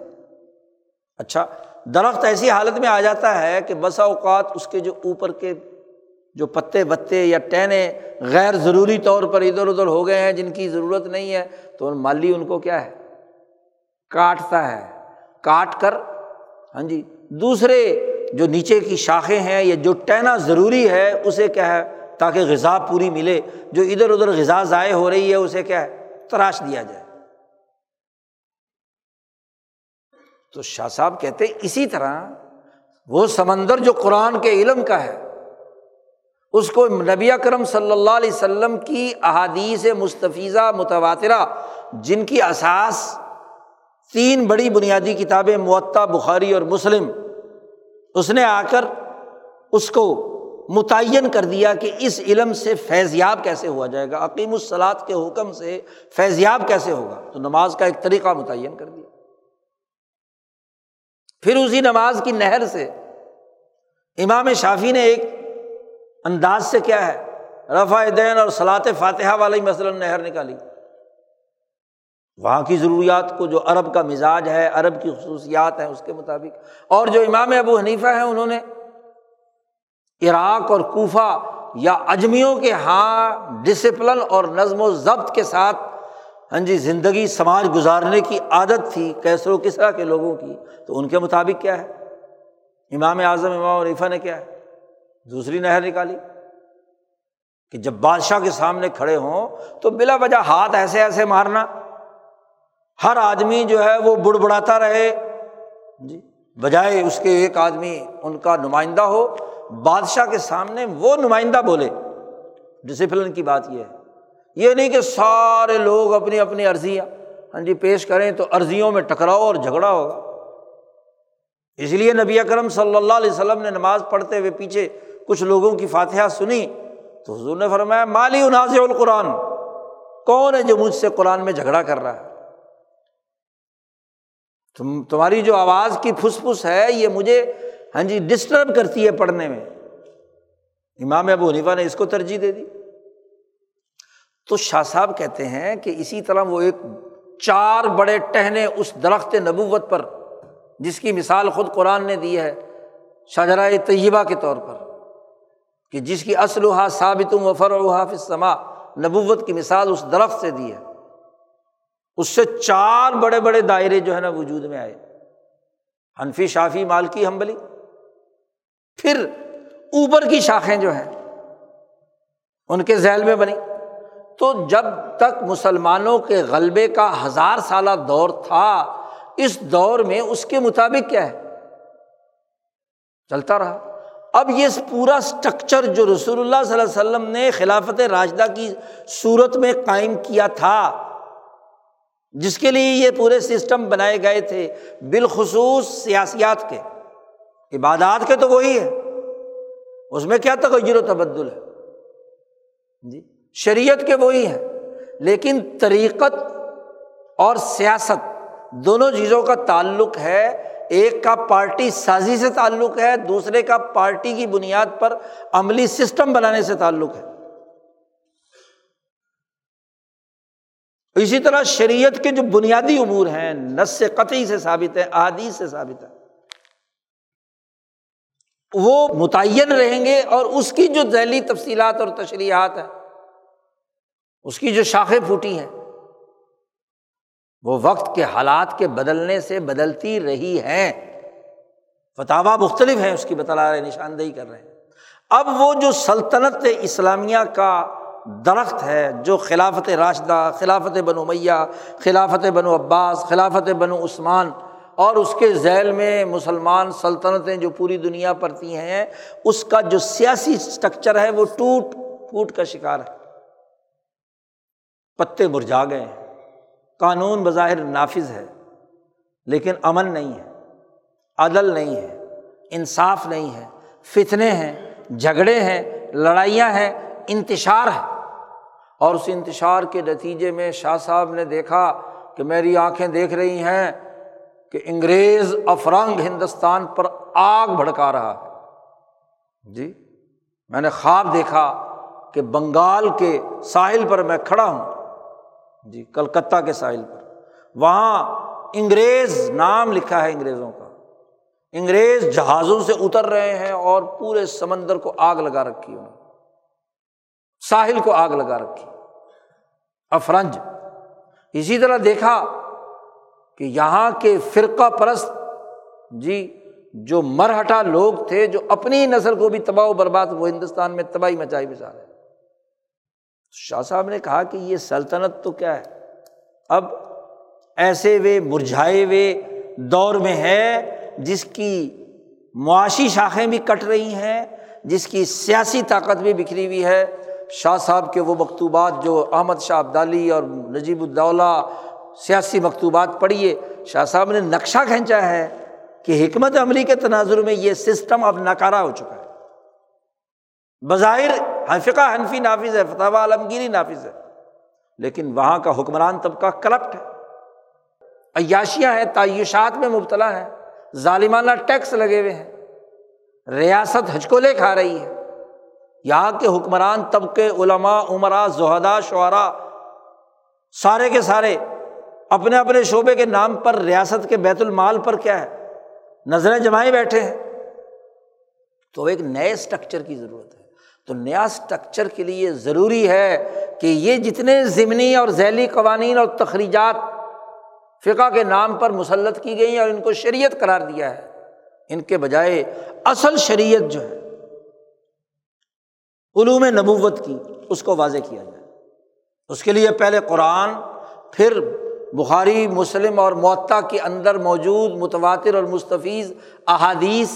اچھا درخت ایسی حالت میں آ جاتا ہے کہ بسا اوقات اس کے جو اوپر کے جو پتے بتے یا ٹہنے غیر ضروری طور پر ادھر ادھر ہو گئے ہیں جن کی ضرورت نہیں ہے, تو مالی ان کو کیا ہے کاٹتا ہے, کاٹ کر ہاں جی دوسرے جو نیچے کی شاخیں ہیں یا جو ٹہنا ضروری ہے اسے کیا ہے تاکہ غذا پوری ملے, جو ادھر ادھر غذا ضائع ہو رہی ہے اسے کیا ہے تراش دیا جائے. تو شاہ صاحب کہتے ہیں اسی طرح وہ سمندر جو قرآن کے علم کا ہے اس کو نبی اکرم صلی اللہ علیہ وسلم کی احادیث مستفیضہ متواترہ, جن کی اساس تین بڑی بنیادی کتابیں موطا, بخاری اور مسلم, اس نے آ کر اس کو متعین کر دیا کہ اس علم سے فیضیاب کیسے ہوا جائے گا, اقیم الصلاۃ کے حکم سے فیضیاب کیسے ہوگا. تو نماز کا ایک طریقہ متعین کر دیا, پھر اسی نماز کی نہر سے امام شافعی نے ایک انداز سے کیا ہے رفع دین اور صلاۃ فاتحہ والی مثلا نہر نکالی. وہاں کی ضروریات کو, جو عرب کا مزاج ہے, عرب کی خصوصیات ہیں, اس کے مطابق. اور جو امام ابو حنیفہ ہیں انہوں نے عراق اور کوفہ یا عجمیوں کے ہاں ڈسپلن اور نظم و ضبط کے ساتھ ہاں جی زندگی سماج گزارنے کی عادت تھی کیسر و کسریٰ کے لوگوں کی, تو ان کے مطابق کیا ہے امام اعظم امام حنیفہ نے کیا ہے دوسری نہر نکالی کہ جب بادشاہ کے سامنے کھڑے ہوں تو بلا وجہ ہاتھ ایسے ایسے مارنا, ہر آدمی جو ہے وہ بڑبڑاتا رہے جی, بجائے اس کے ایک آدمی ان کا نمائندہ ہو, بادشاہ کے سامنے وہ نمائندہ بولے. ڈسپلن کی بات یہ ہے, یہ نہیں کہ سارے لوگ اپنی اپنی عرضیاں ہاں جی پیش کریں تو عرضیوں میں ٹکراؤ اور جھگڑا ہوگا. اس لیے نبی اکرم صلی اللہ علیہ وسلم نے نماز پڑھتے ہوئے پیچھے کچھ لوگوں کی فاتحہ سنی تو حضور نے فرمایا مالی انازع القرآن, کون ہے جو مجھ سے قرآن میں جھگڑا کر رہا ہے, تمہاری جو آواز کی پھس پھس ہے یہ مجھے ہاں جی ڈسٹرب کرتی ہے پڑھنے میں. امام ابو حنیفہ نے اس کو ترجیح دے دی. تو شاہ صاحب کہتے ہیں کہ اسی طرح وہ ایک چار بڑے ٹہنے اس درخت نبوت پر, جس کی مثال خود قرآن نے دی ہے شجرہ طیبہ کے طور پر, کہ جس کی اصلھا ثابت و فرعھا فی السماء, نبوت کی مثال اس درخت سے دی ہے. اس سے چار بڑے بڑے دائرے جو ہے نا وجود میں آئے, حنفی, شافعی, مالکی, حنبلی. پھر اوپر کی شاخیں جو ہیں ان کے ذیل میں بنی. تو جب تک مسلمانوں کے غلبے کا 1000 سالہ دور تھا, اس دور میں اس کے مطابق کیا ہے چلتا رہا. اب یہ پورا سٹرکچر جو رسول اللہ صلی اللہ علیہ وسلم نے خلافت راشدہ کی صورت میں قائم کیا تھا, جس کے لیے یہ پورے سسٹم بنائے گئے تھے, بالخصوص سیاسیات کے, عبادات کے تو وہی ہے, اس میں کیا تغیر و تبدل ہے جی, شریعت کے وہی ہیں, لیکن طریقت اور سیاست دونوں چیزوں کا تعلق ہے. ایک کا پارٹی سازی سے تعلق ہے, دوسرے کا پارٹی کی بنیاد پر عملی سسٹم بنانے سے تعلق ہے. اسی طرح شریعت کے جو بنیادی امور ہیں نص قطعی سے ثابت ہے, احادیث سے ثابت ہے, وہ متعین رہیں گے, اور اس کی جو ذیلی تفصیلات اور تشریحات ہیں, اس کی جو شاخیں پھوٹی ہیں, وہ وقت کے حالات کے بدلنے سے بدلتی رہی ہیں. فتاویٰ مختلف ہیں اس کی بتلا رہے, نشاندہی کر رہے ہیں. اب وہ جو سلطنت اسلامیہ کا درخت ہے, جو خلافت راشدہ, خلافت بنو امیہ, خلافت بنو عباس, خلافت بنو عثمان, اور اس کے ذیل میں مسلمان سلطنتیں جو پوری دنیا پر تھی ہیں, اس کا جو سیاسی سٹرکچر ہے وہ ٹوٹ پھوٹ کا شکار ہے. پتے مرجا گئے ہیں, قانون بظاہر نافذ ہے لیکن امن نہیں ہے, عدل نہیں ہے, انصاف نہیں ہے, فتنے ہیں, جھگڑے ہیں, لڑائیاں ہیں, انتشار ہے، اور اس انتشار کے نتیجے میں شاہ صاحب نے دیکھا کہ میری آنکھیں دیکھ رہی ہیں کہ انگریز افرنگ ہندوستان پر آگ بھڑکا رہا ہے۔ جی میں نے خواب دیکھا کہ بنگال کے ساحل پر میں کھڑا ہوں، جی کلکتہ کے ساحل پر، وہاں انگریز نام لکھا ہے انگریزوں کا، انگریز جہازوں سے اتر رہے ہیں اور پورے سمندر کو آگ لگا رکھی انہوں نے، ساحل کو آگ لگا رکھی افرنج۔ اسی طرح دیکھا کہ یہاں کے فرقہ پرست جی جو مرہٹا لوگ تھے، جو اپنی نسل کو بھی تباہ و برباد، وہ ہندوستان میں تباہی مچائی بچا رہے۔ شاہ صاحب نے کہا کہ یہ سلطنت تو کیا ہے، اب ایسے وے مرجھائے ہوئے دور میں ہے جس کی معاشی شاخیں بھی کٹ رہی ہیں، جس کی سیاسی طاقت بھی بکھری ہوئی ہے۔ شاہ صاحب کے وہ مکتوبات جو احمد شاہ ابدالی اور نجیب الدولہ سیاسی مکتوبات پڑھیے، شاہ صاحب نے نقشہ کھینچا ہے کہ حکمت عملی کے تناظر میں یہ سسٹم اب ناکارہ ہو چکا ہے۔ بظاہر فقہ حنفی نافذ ہے، فتاویٰ عالمگیری نافذ ہے، لیکن وہاں کا حکمران طبقہ کرپٹ ہے، عیاشیاں ہیں، تعیشات میں مبتلا ہے، ظالمانہ ٹیکس لگے ہوئے ہیں، ریاست ہچکولے کھا رہی ہے۔ یہاں کے حکمران طبقے، علماء، امراء، زہداء، شعراء، سارے کے سارے اپنے اپنے شعبے کے نام پر ریاست کے بیت المال پر کیا ہے نظریں جمائے بیٹھے ہیں۔ تو ایک نئے سٹرکچر کی ضرورت ہے، تو نیا سٹرکچر کے لیے ضروری ہے کہ یہ جتنے ضمنی اور ذیلی قوانین اور تخریجات فقہ کے نام پر مسلط کی گئی ہیں اور ان کو شریعت قرار دیا ہے، ان کے بجائے اصل شریعت جو ہے علوم نبوت کی، اس کو واضح کیا جائے۔ اس کے لیے پہلے قرآن، پھر بخاری، مسلم اور موطا کے اندر موجود متواتر اور مستفیض احادیث،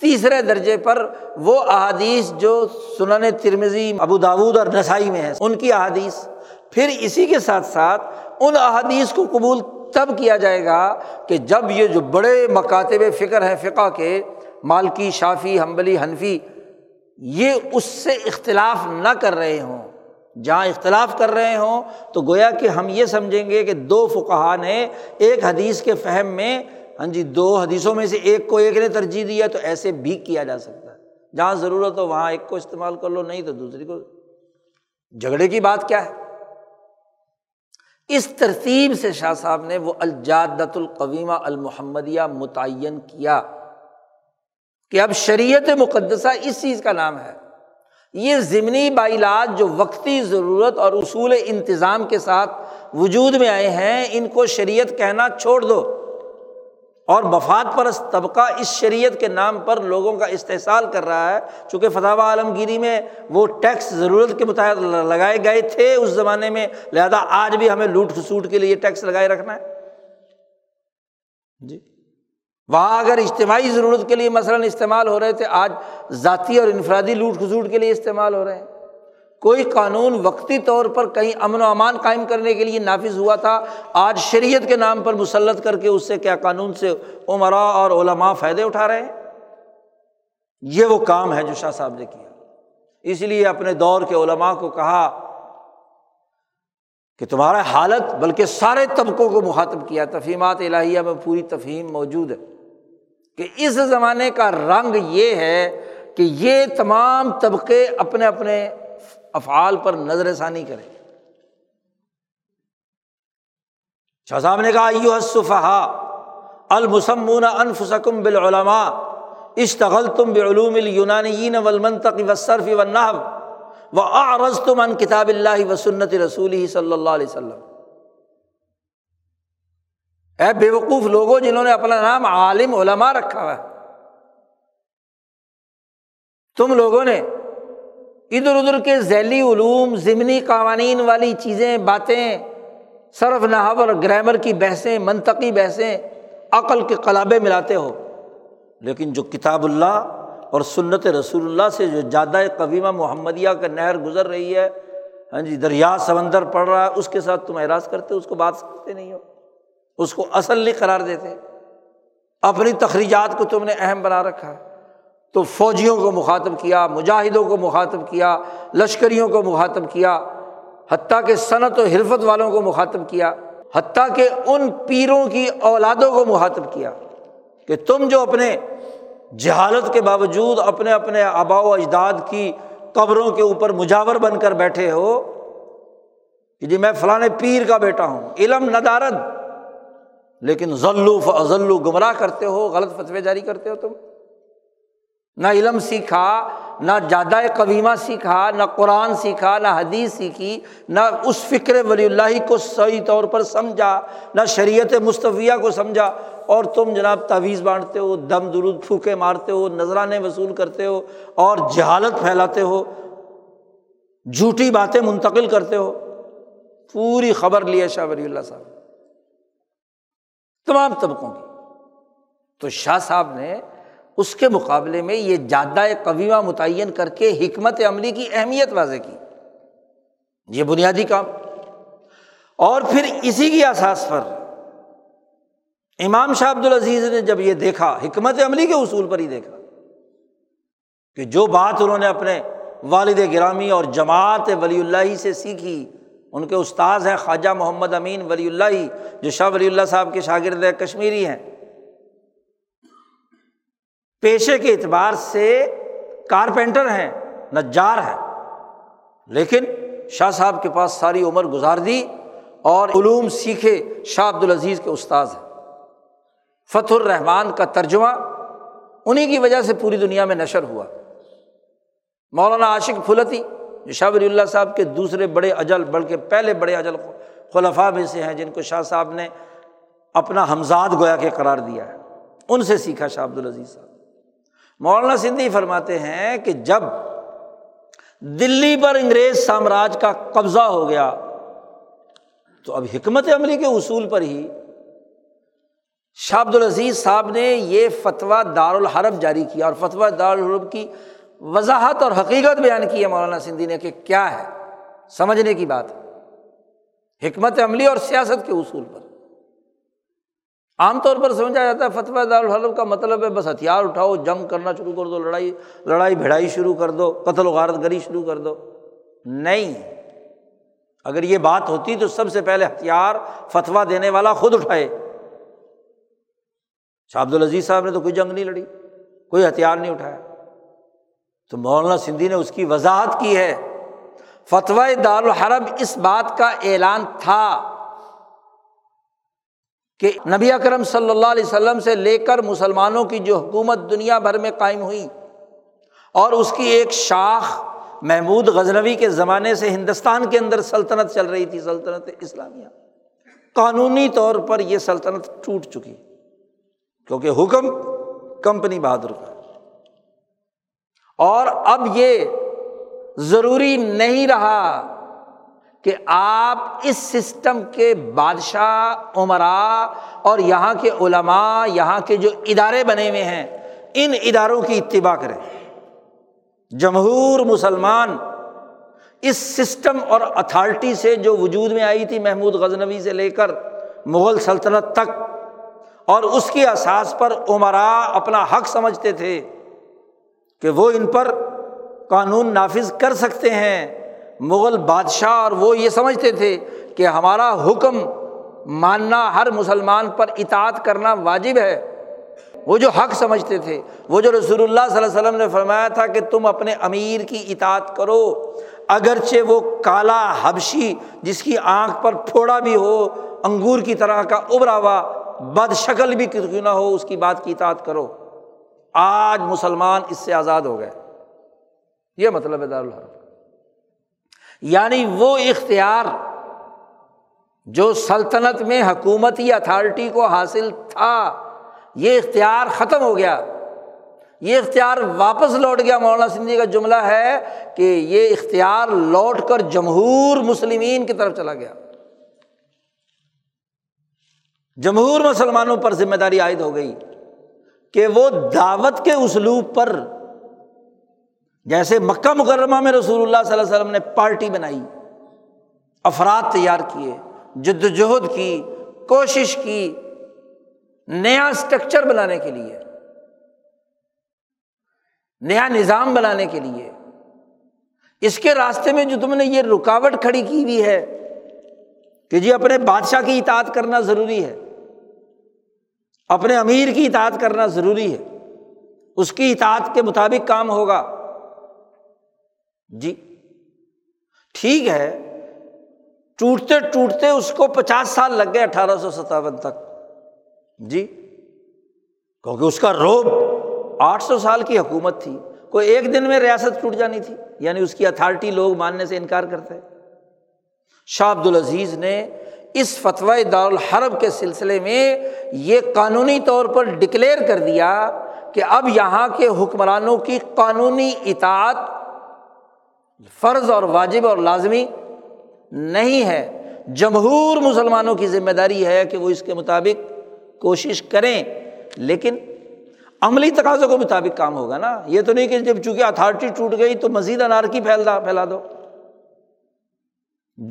تیسرے درجے پر وہ احادیث جو سنن ترمذی، ابو داود اور نسائی میں ہیں ان کی احادیث، پھر اسی کے ساتھ ساتھ ان احادیث کو قبول تب کیا جائے گا کہ جب یہ جو بڑے مکاتب فکر ہیں فقہ کے، مالکی، شافعی، حنبلی، حنفی، یہ اس سے اختلاف نہ کر رہے ہوں۔ جہاں اختلاف کر رہے ہوں تو گویا کہ ہم یہ سمجھیں گے کہ دو فقہا نے ایک حدیث کے فہم میں، ہاں جی، دو حدیثوں میں سے ایک کو ایک نے ترجیح دیا، تو ایسے بھی کیا جا سکتا ہے، جہاں ضرورت ہو وہاں ایک کو استعمال کر لو، نہیں تو دوسری کو۔ جھگڑے کی بات کیا ہے؟ اس ترتیب سے شاہ صاحب نے وہ الجادۃ القویمہ المحمدیہ متعین کیا کہ اب شریعت مقدسہ اس چیز کا نام ہے۔ یہ ضمنی بائیلات جو وقتی ضرورت اور اصول انتظام کے ساتھ وجود میں آئے ہیں، ان کو شریعت کہنا چھوڑ دو، اور مفاد پرست طبقہ اس شریعت کے نام پر لوگوں کا استحصال کر رہا ہے۔ چونکہ فتاوی عالمگیری میں وہ ٹیکس ضرورت کے مطابق لگائے گئے تھے اس زمانے میں، لہذا آج بھی ہمیں لوٹ خسوٹ کے لیے ٹیکس لگائے رکھنا ہے۔ جی وہاں اگر اجتماعی ضرورت کے لیے مثلاً استعمال ہو رہے تھے، آج ذاتی اور انفرادی لوٹ خسوٹ کے لیے استعمال ہو رہے ہیں۔ کوئی قانون وقتی طور پر کہیں امن و امان قائم کرنے کے لیے نافذ ہوا تھا، آج شریعت کے نام پر مسلط کر کے اس سے کیا قانون سے عمراء اور علماء فائدے اٹھا رہے ہیں۔ یہ وہ کام ہے جو شاہ صاحب نے کیا، اس لیے اپنے دور کے علماء کو کہا کہ تمہارا حالت، بلکہ سارے طبقوں کو مخاطب کیا، تفہیمات الہیہ میں پوری تفہیم موجود ہے کہ اس زمانے کا رنگ یہ ہے کہ یہ تمام طبقے اپنے اپنے افعال پر نظر ثانی کریں۔ شاہ صاحب نے کہا ایھا السفہاء المسمون انفسکم بالعلماء اشتغلتم بعلوم اليونانیین والمنطق والصرف والنحو وأعرضتم عن کتاب اللہ وسنت رسولہ صلی اللہ علیہ وسلم۔ اے بے وقوف لوگوں جنہوں نے اپنا نام عالم، علماء رکھا ہوا ہے، تم لوگوں نے ادھر ادھر کے ذیلی علوم، ضمنی قوانین والی چیزیں، باتیں، صرف نحو اور گرامر کی بحثیں، منطقی بحثیں، عقل کے قلابے ملاتے ہو، لیکن جو کتاب اللہ اور سنت رسول اللہ سے جو جادہ قویمہ محمدیہ کا نہر گزر رہی ہے، ہاں جی، دریا سمندر پڑ رہا ہے، اس کے ساتھ تم اعراض کرتے ہو، اس کو بات سمجھتے نہیں ہو، اس کو اصل نہیں قرار دیتے، اپنی تخریجات کو تم نے اہم بنا رکھا ہے۔ تو فوجیوں کو مخاطب کیا، مجاہدوں کو مخاطب کیا، لشکریوں کو مخاطب کیا، حتیٰ کہ صنعت و حرفت والوں کو مخاطب کیا، حتیٰ کہ ان پیروں کی اولادوں کو مخاطب کیا کہ تم جو اپنے جہالت کے باوجود اپنے اپنے آباء و اجداد کی قبروں کے اوپر مجاور بن کر بیٹھے ہو کہ جی میں فلاں پیر کا بیٹا ہوں، علم ندارد، لیکن ضلوا فاضلوا، گمراہ کرتے ہو، غلط فتوے جاری کرتے ہو، تم نہ علم سیکھا، نہ جادہ قویمہ سیکھا، نہ قرآن سیکھا، نہ حدیث سیکھی، نہ اس فکر ولی اللہ کو صحیح طور پر سمجھا، نہ شریعت مصطفیہ کو سمجھا، اور تم جناب تعویذ بانٹتے ہو، دم درود پھوکے مارتے ہو، نذرانے وصول کرتے ہو، اور جہالت پھیلاتے ہو، جھوٹی باتیں منتقل کرتے ہو۔ پوری خبر لیے شاہ ولی اللہ صاحب تمام طبقوں کی۔ تو شاہ صاحب نے اس کے مقابلے میں یہ جادہ قویمہ متعین کر کے حکمت عملی کی اہمیت واضح کی، یہ بنیادی کام۔ اور پھر اسی کی اساس پر امام شاہ عبدالعزیز نے جب یہ دیکھا، حکمت عملی کے اصول پر ہی دیکھا، کہ جو بات انہوں نے اپنے والد گرامی اور جماعت ولی اللہ سے سیکھی، ان کے استاذ ہیں خواجہ محمد امین ولی اللہ جو شاہ ولی اللہ صاحب کے شاگرد کشمیری ہیں، پیشے کے اعتبار سے کارپینٹر ہیں، نجار ہیں، لیکن شاہ صاحب کے پاس ساری عمر گزار دی اور علوم سیکھے، شاہ عبدالعزیز کے استاذ ہیں۔ فتح الرحمن کا ترجمہ انہی کی وجہ سے پوری دنیا میں نشر ہوا۔ مولانا عاشق پھلتی جو شاہ ولی اللہ صاحب کے دوسرے بڑے اجل، بلکہ پہلے بڑے اجل خلفاء میں سے ہیں، جن کو شاہ صاحب نے اپنا ہمزاد گویا کہ قرار دیا ہے، ان سے سیکھا شاہ عبدالعزیز صاحب۔ مولانا سندھی فرماتے ہیں کہ جب دلی پر انگریز سامراج کا قبضہ ہو گیا، تو اب حکمت عملی کے اصول پر ہی شاہ عبدالعزیز صاحب نے یہ فتویٰ دارالحرب جاری کیا، اور فتویٰ دارالحرب کی وضاحت اور حقیقت بیان کی ہے مولانا سندھی نے کہ کیا ہے، سمجھنے کی بات ہے، حکمت عملی اور سیاست کے اصول پر۔ عام طور پر سمجھا جاتا ہے فتویٰ دارالحرب کا مطلب ہے بس ہتھیار اٹھاؤ، جنگ کرنا شروع کر دو، لڑائی بھڑائی شروع کر دو، قتل و غارت گری شروع کر دو۔ نہیں، اگر یہ بات ہوتی تو سب سے پہلے ہتھیار فتویٰ دینے والا خود اٹھائے۔ شاہ عبدالعزیز صاحب نے تو کوئی جنگ نہیں لڑی، کوئی ہتھیار نہیں اٹھایا۔ تو مولانا سندھی نے اس کی وضاحت کی ہے، فتویٰ دارالحرب اس بات کا اعلان تھا کہ نبی اکرم صلی اللہ علیہ وسلم سے لے کر مسلمانوں کی جو حکومت دنیا بھر میں قائم ہوئی، اور اس کی ایک شاخ محمود غزنوی کے زمانے سے ہندوستان کے اندر سلطنت چل رہی تھی، سلطنت اسلامیہ، قانونی طور پر یہ سلطنت ٹوٹ چکی، کیونکہ حکم کمپنی بہادر کا، اور اب یہ ضروری نہیں رہا کہ آپ اس سسٹم کے بادشاہ، امراء اور یہاں کے علماء، یہاں کے جو ادارے بنے ہوئے ہیں، ان اداروں کی اتباع کریں۔ جمہور مسلمان اس سسٹم اور اتھارٹی سے جو وجود میں آئی تھی محمود غزنوی سے لے کر مغل سلطنت تک، اور اس کی اساس پر امراء اپنا حق سمجھتے تھے کہ وہ ان پر قانون نافذ کر سکتے ہیں، مغل بادشاہ اور وہ یہ سمجھتے تھے کہ ہمارا حکم ماننا، ہر مسلمان پر اطاعت کرنا واجب ہے، وہ جو حق سمجھتے تھے، وہ جو رسول اللہ صلی اللہ علیہ وسلم نے فرمایا تھا کہ تم اپنے امیر کی اطاعت کرو، اگرچہ وہ کالا حبشی جس کی آنکھ پر پھوڑا بھی ہو، انگور کی طرح کا ابھرا ہوا، بد شکل بھی کیوں نہ ہو، اس کی بات کی اطاعت کرو۔ آج مسلمان اس سے آزاد ہو گئے، یہ مطلب ہے دارالحرب، یعنی وہ اختیار جو سلطنت میں حکومتی اتھارٹی کو حاصل تھا، یہ اختیار ختم ہو گیا، یہ اختیار واپس لوٹ گیا۔ مولانا سندھی کا جملہ ہے کہ یہ اختیار لوٹ کر جمہور مسلمین کی طرف چلا گیا، جمہور مسلمانوں پر ذمہ داری عائد ہو گئی کہ وہ دعوت کے اسلوب پر، جیسے مکہ مکرمہ میں رسول اللہ صلی اللہ علیہ وسلم نے پارٹی بنائی، افراد تیار کیے، جدوجہد کی، کوشش کی نیا سٹرکچر بنانے کے لیے، نیا نظام بنانے کے لیے۔ اس کے راستے میں جو تم نے یہ رکاوٹ کھڑی کی ہوئی ہے کہ جی اپنے بادشاہ کی اطاعت کرنا ضروری ہے، اپنے امیر کی اطاعت کرنا ضروری ہے، اس کی اطاعت کے مطابق کام ہوگا، جی ٹھیک ہے، ٹوٹتے ٹوٹتے اس کو 50 سال لگ گئے 1857 تک، جی کیونکہ اس کا رعب 800 سال کی حکومت تھی، کوئی ایک دن میں ریاست ٹوٹ جانی تھی، یعنی اس کی اتھارٹی لوگ ماننے سے انکار کرتے۔ شاہ عبدالعزیز نے اس فتوی دارالحرب کے سلسلے میں یہ قانونی طور پر ڈکلیئر کر دیا کہ اب یہاں کے حکمرانوں کی قانونی اطاعت فرض اور واجب اور لازمی نہیں ہے، جمہور مسلمانوں کی ذمہ داری ہے کہ وہ اس کے مطابق کوشش کریں، لیکن عملی تقاضوں کے مطابق کام ہوگا نا، یہ تو نہیں کہ جب چونکہ اتھارٹی ٹوٹ گئی تو مزید انارکی پھیلا دو۔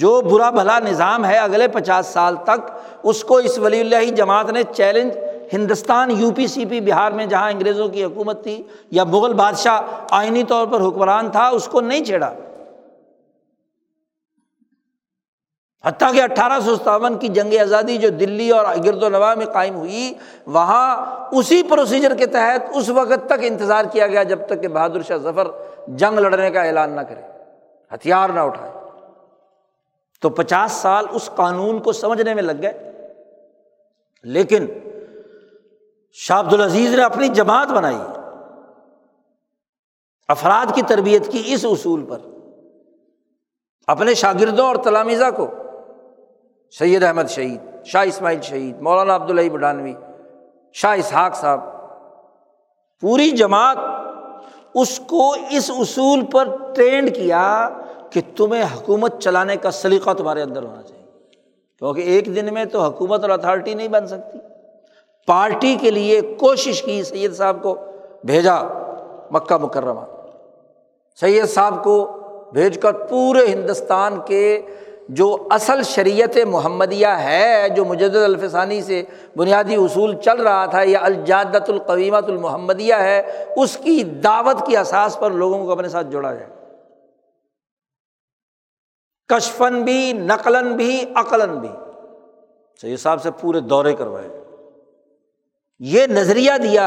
جو برا بھلا نظام ہے اگلے 50 سال تک، اس کو اس ولی اللہ جماعت نے challenge Hindustan, U P C P, Bihar میں جہاں انگریزوں کی حکومت تھی یا مغل بادشاہ آئینی طور پر حکمران تھا، اس کو نہیں چھیڑا، حتیٰ کہ 1857 کی جنگ آزادی جو دلی اور گرد و نواح میں قائم ہوئی، وہاں اسی پروسیجر کے تحت اس وقت تک انتظار کیا گیا جب تک کہ بہادر شاہ ظفر جنگ لڑنے کا اعلان نہ کرے، ہتھیار نہ اٹھائے، تو 50 سال اس قانون کو سمجھنے میں لگ گئے۔ لیکن شاہ عبدالعزیز نے اپنی جماعت بنائی، افراد کی تربیت کی اس اصول پر، اپنے شاگردوں اور تلامیذہ کو سید احمد شہید، شاہ اسماعیل شہید، مولانا عبد الرحیم دہلوی، شاہ اسحاق صاحب، پوری جماعت اس کو اس اصول پر ٹرینڈ کیا کہ تمہیں حکومت چلانے کا سلیقہ تمہارے اندر ہونا چاہیے، کیونکہ ایک دن میں تو حکومت اور اتھارٹی نہیں بن سکتی۔ پارٹی کے لیے کوشش کی، سید صاحب کو بھیجا مکہ مکرمہ، سید صاحب کو بھیج کر پورے ہندوستان کے جو اصل شریعت محمدیہ ہے، جو مجدد الف ثانی سے بنیادی اصول چل رہا تھا، یا الجادۃ القویمۃ المحمدیہ ہے، اس کی دعوت کی اساس پر لوگوں کو اپنے ساتھ جوڑا جائے، کشفن بھی، نقلن بھی، عقلن بھی، سید صاحب سے پورے دورے کروائے، یہ نظریہ دیا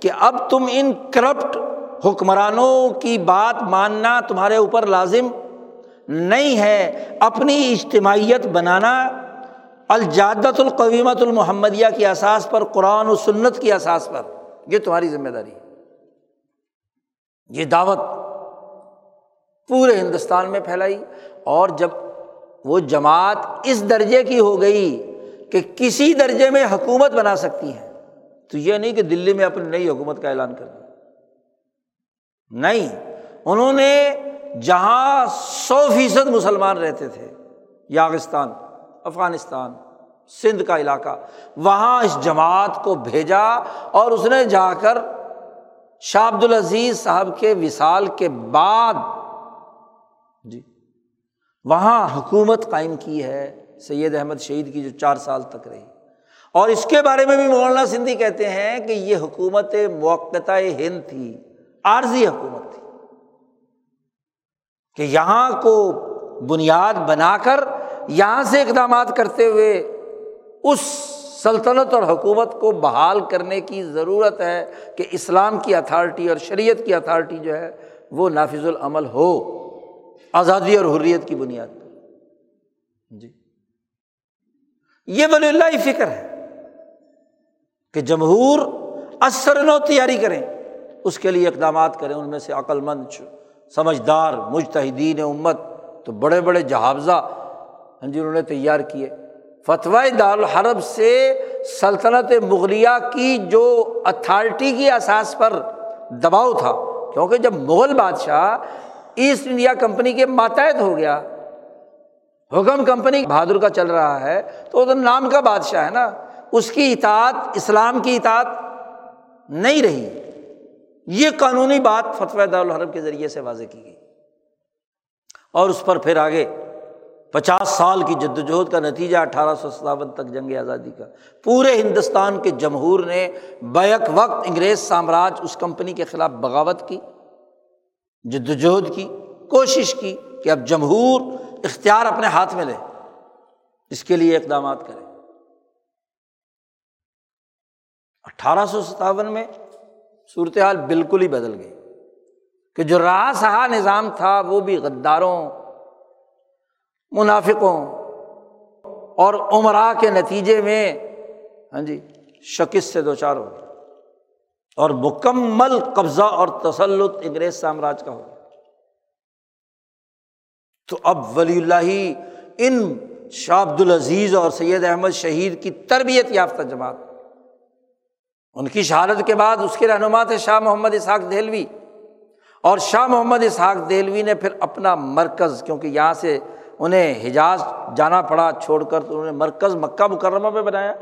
کہ اب تم ان کرپٹ حکمرانوں کی بات ماننا تمہارے اوپر لازم نہیں ہے، اپنی اجتماعیت بنانا الجادۃ القویمۃ المحمدیہ کی اساس پر، قرآن و سنت کی اساس پر، یہ تمہاری ذمہ داری ہے۔ یہ دعوت پورے ہندوستان میں پھیلائی، اور جب وہ جماعت اس درجے کی ہو گئی کہ کسی درجے میں حکومت بنا سکتی ہے، تو یہ نہیں کہ دلی میں اپنی نئی حکومت کا اعلان کر دیا، نہیں، انہوں نے جہاں 100% مسلمان رہتے تھے، یاغستان، افغانستان، سندھ کا علاقہ، وہاں اس جماعت کو بھیجا، اور اس نے جا کر شاہ عبدالعزیز صاحب کے وصال کے بعد جی وہاں حکومت قائم کی ہے، سید احمد شہید کی جو 4 سال تک رہی، اور اس کے بارے میں بھی مولانا سندھی کہتے ہیں کہ یہ حکومت موقتہ ہند تھی، عارضی حکومت تھی، کہ یہاں کو بنیاد بنا کر یہاں سے اقدامات کرتے ہوئے اس سلطنت اور حکومت کو بحال کرنے کی ضرورت ہے کہ اسلام کی اتھارٹی اور شریعت کی اتھارٹی جو ہے وہ نافذ العمل ہو، آزادی اور حریت کی بنیاد پر، جی یہ ولی اللہ فکر ہے کہ جمہور اثر نو تیاری کریں، اس کے لیے اقدامات کریں، ان میں سے عقل مند، سمجھدار، مجتہدین امت تو بڑے بڑے جہابزہ انہوں نے تیار کیے۔ فتوی دارالحرب سے سلطنت مغلیہ کی جو اتھارٹی کی اساس پر دباؤ تھا، کیونکہ جب مغل بادشاہ ایسٹ انڈیا کمپنی کے ماتحت ہو گیا، حکم کمپنی بہادر کا چل رہا ہے، تو نام کا بادشاہ ہے نا، اس کی اطاعت اسلام کی اطاعت نہیں رہی، یہ قانونی بات فتوی دارالحرب کے ذریعے سے واضح کی گئی، اور اس پر پھر آگے 50 سال کی جدوجہد کا نتیجہ 1857 تک جنگ آزادی کا، پورے ہندوستان کے جمہور نے بیک وقت انگریز سامراج اس کمپنی کے خلاف بغاوت کی، جدوجہد کی، کوشش کی کہ اب جمہور اختیار اپنے ہاتھ میں لے، اس کے لیے اقدامات کرے۔ 1857 میں صورتحال بالکل ہی بدل گئی کہ جو راہ سہا نظام تھا وہ بھی غداروں، منافقوں اور عمراء کے نتیجے میں شکست سے دوچار ہو گیا اور مکمل قبضہ اور تسلط انگریز سامراج کا ہو گیا۔ تو اب ولی اللہ ان شاہ عبدالعزیز اور سید احمد شہید کی تربیت یافتہ جماعت، ان کی شہادت کے بعد اس کے رہنما تھے شاہ محمد اسحاق دہلوی، اور شاہ محمد اسحاق دہلوی نے پھر اپنا مرکز، کیونکہ یہاں سے انہیں حجاز جانا پڑا چھوڑ کر، تو انہوں نے مرکز مکہ مکرمہ پہ بنایا،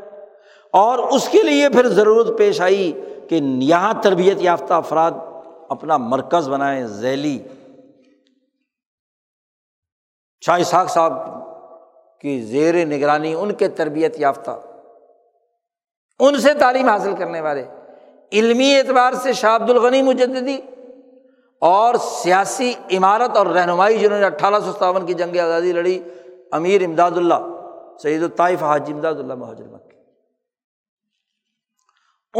اور اس کے لیے پھر ضرورت پیش آئی کہ یہاں تربیت یافتہ افراد اپنا مرکز بنائیں ذیلی۔ شاہ اسحاق صاحب کی زیر نگرانی ان کے تربیت یافتہ، ان سے تعلیم حاصل کرنے والے، علمی اعتبار سے شاہ عبدالغنی مجددی، اور سیاسی عمارت اور رہنمائی جنہوں نے 1857 کی جنگ آزادی لڑی امیر امداد اللہ سید الطائف حاجی امداد اللہ محاجر مکی،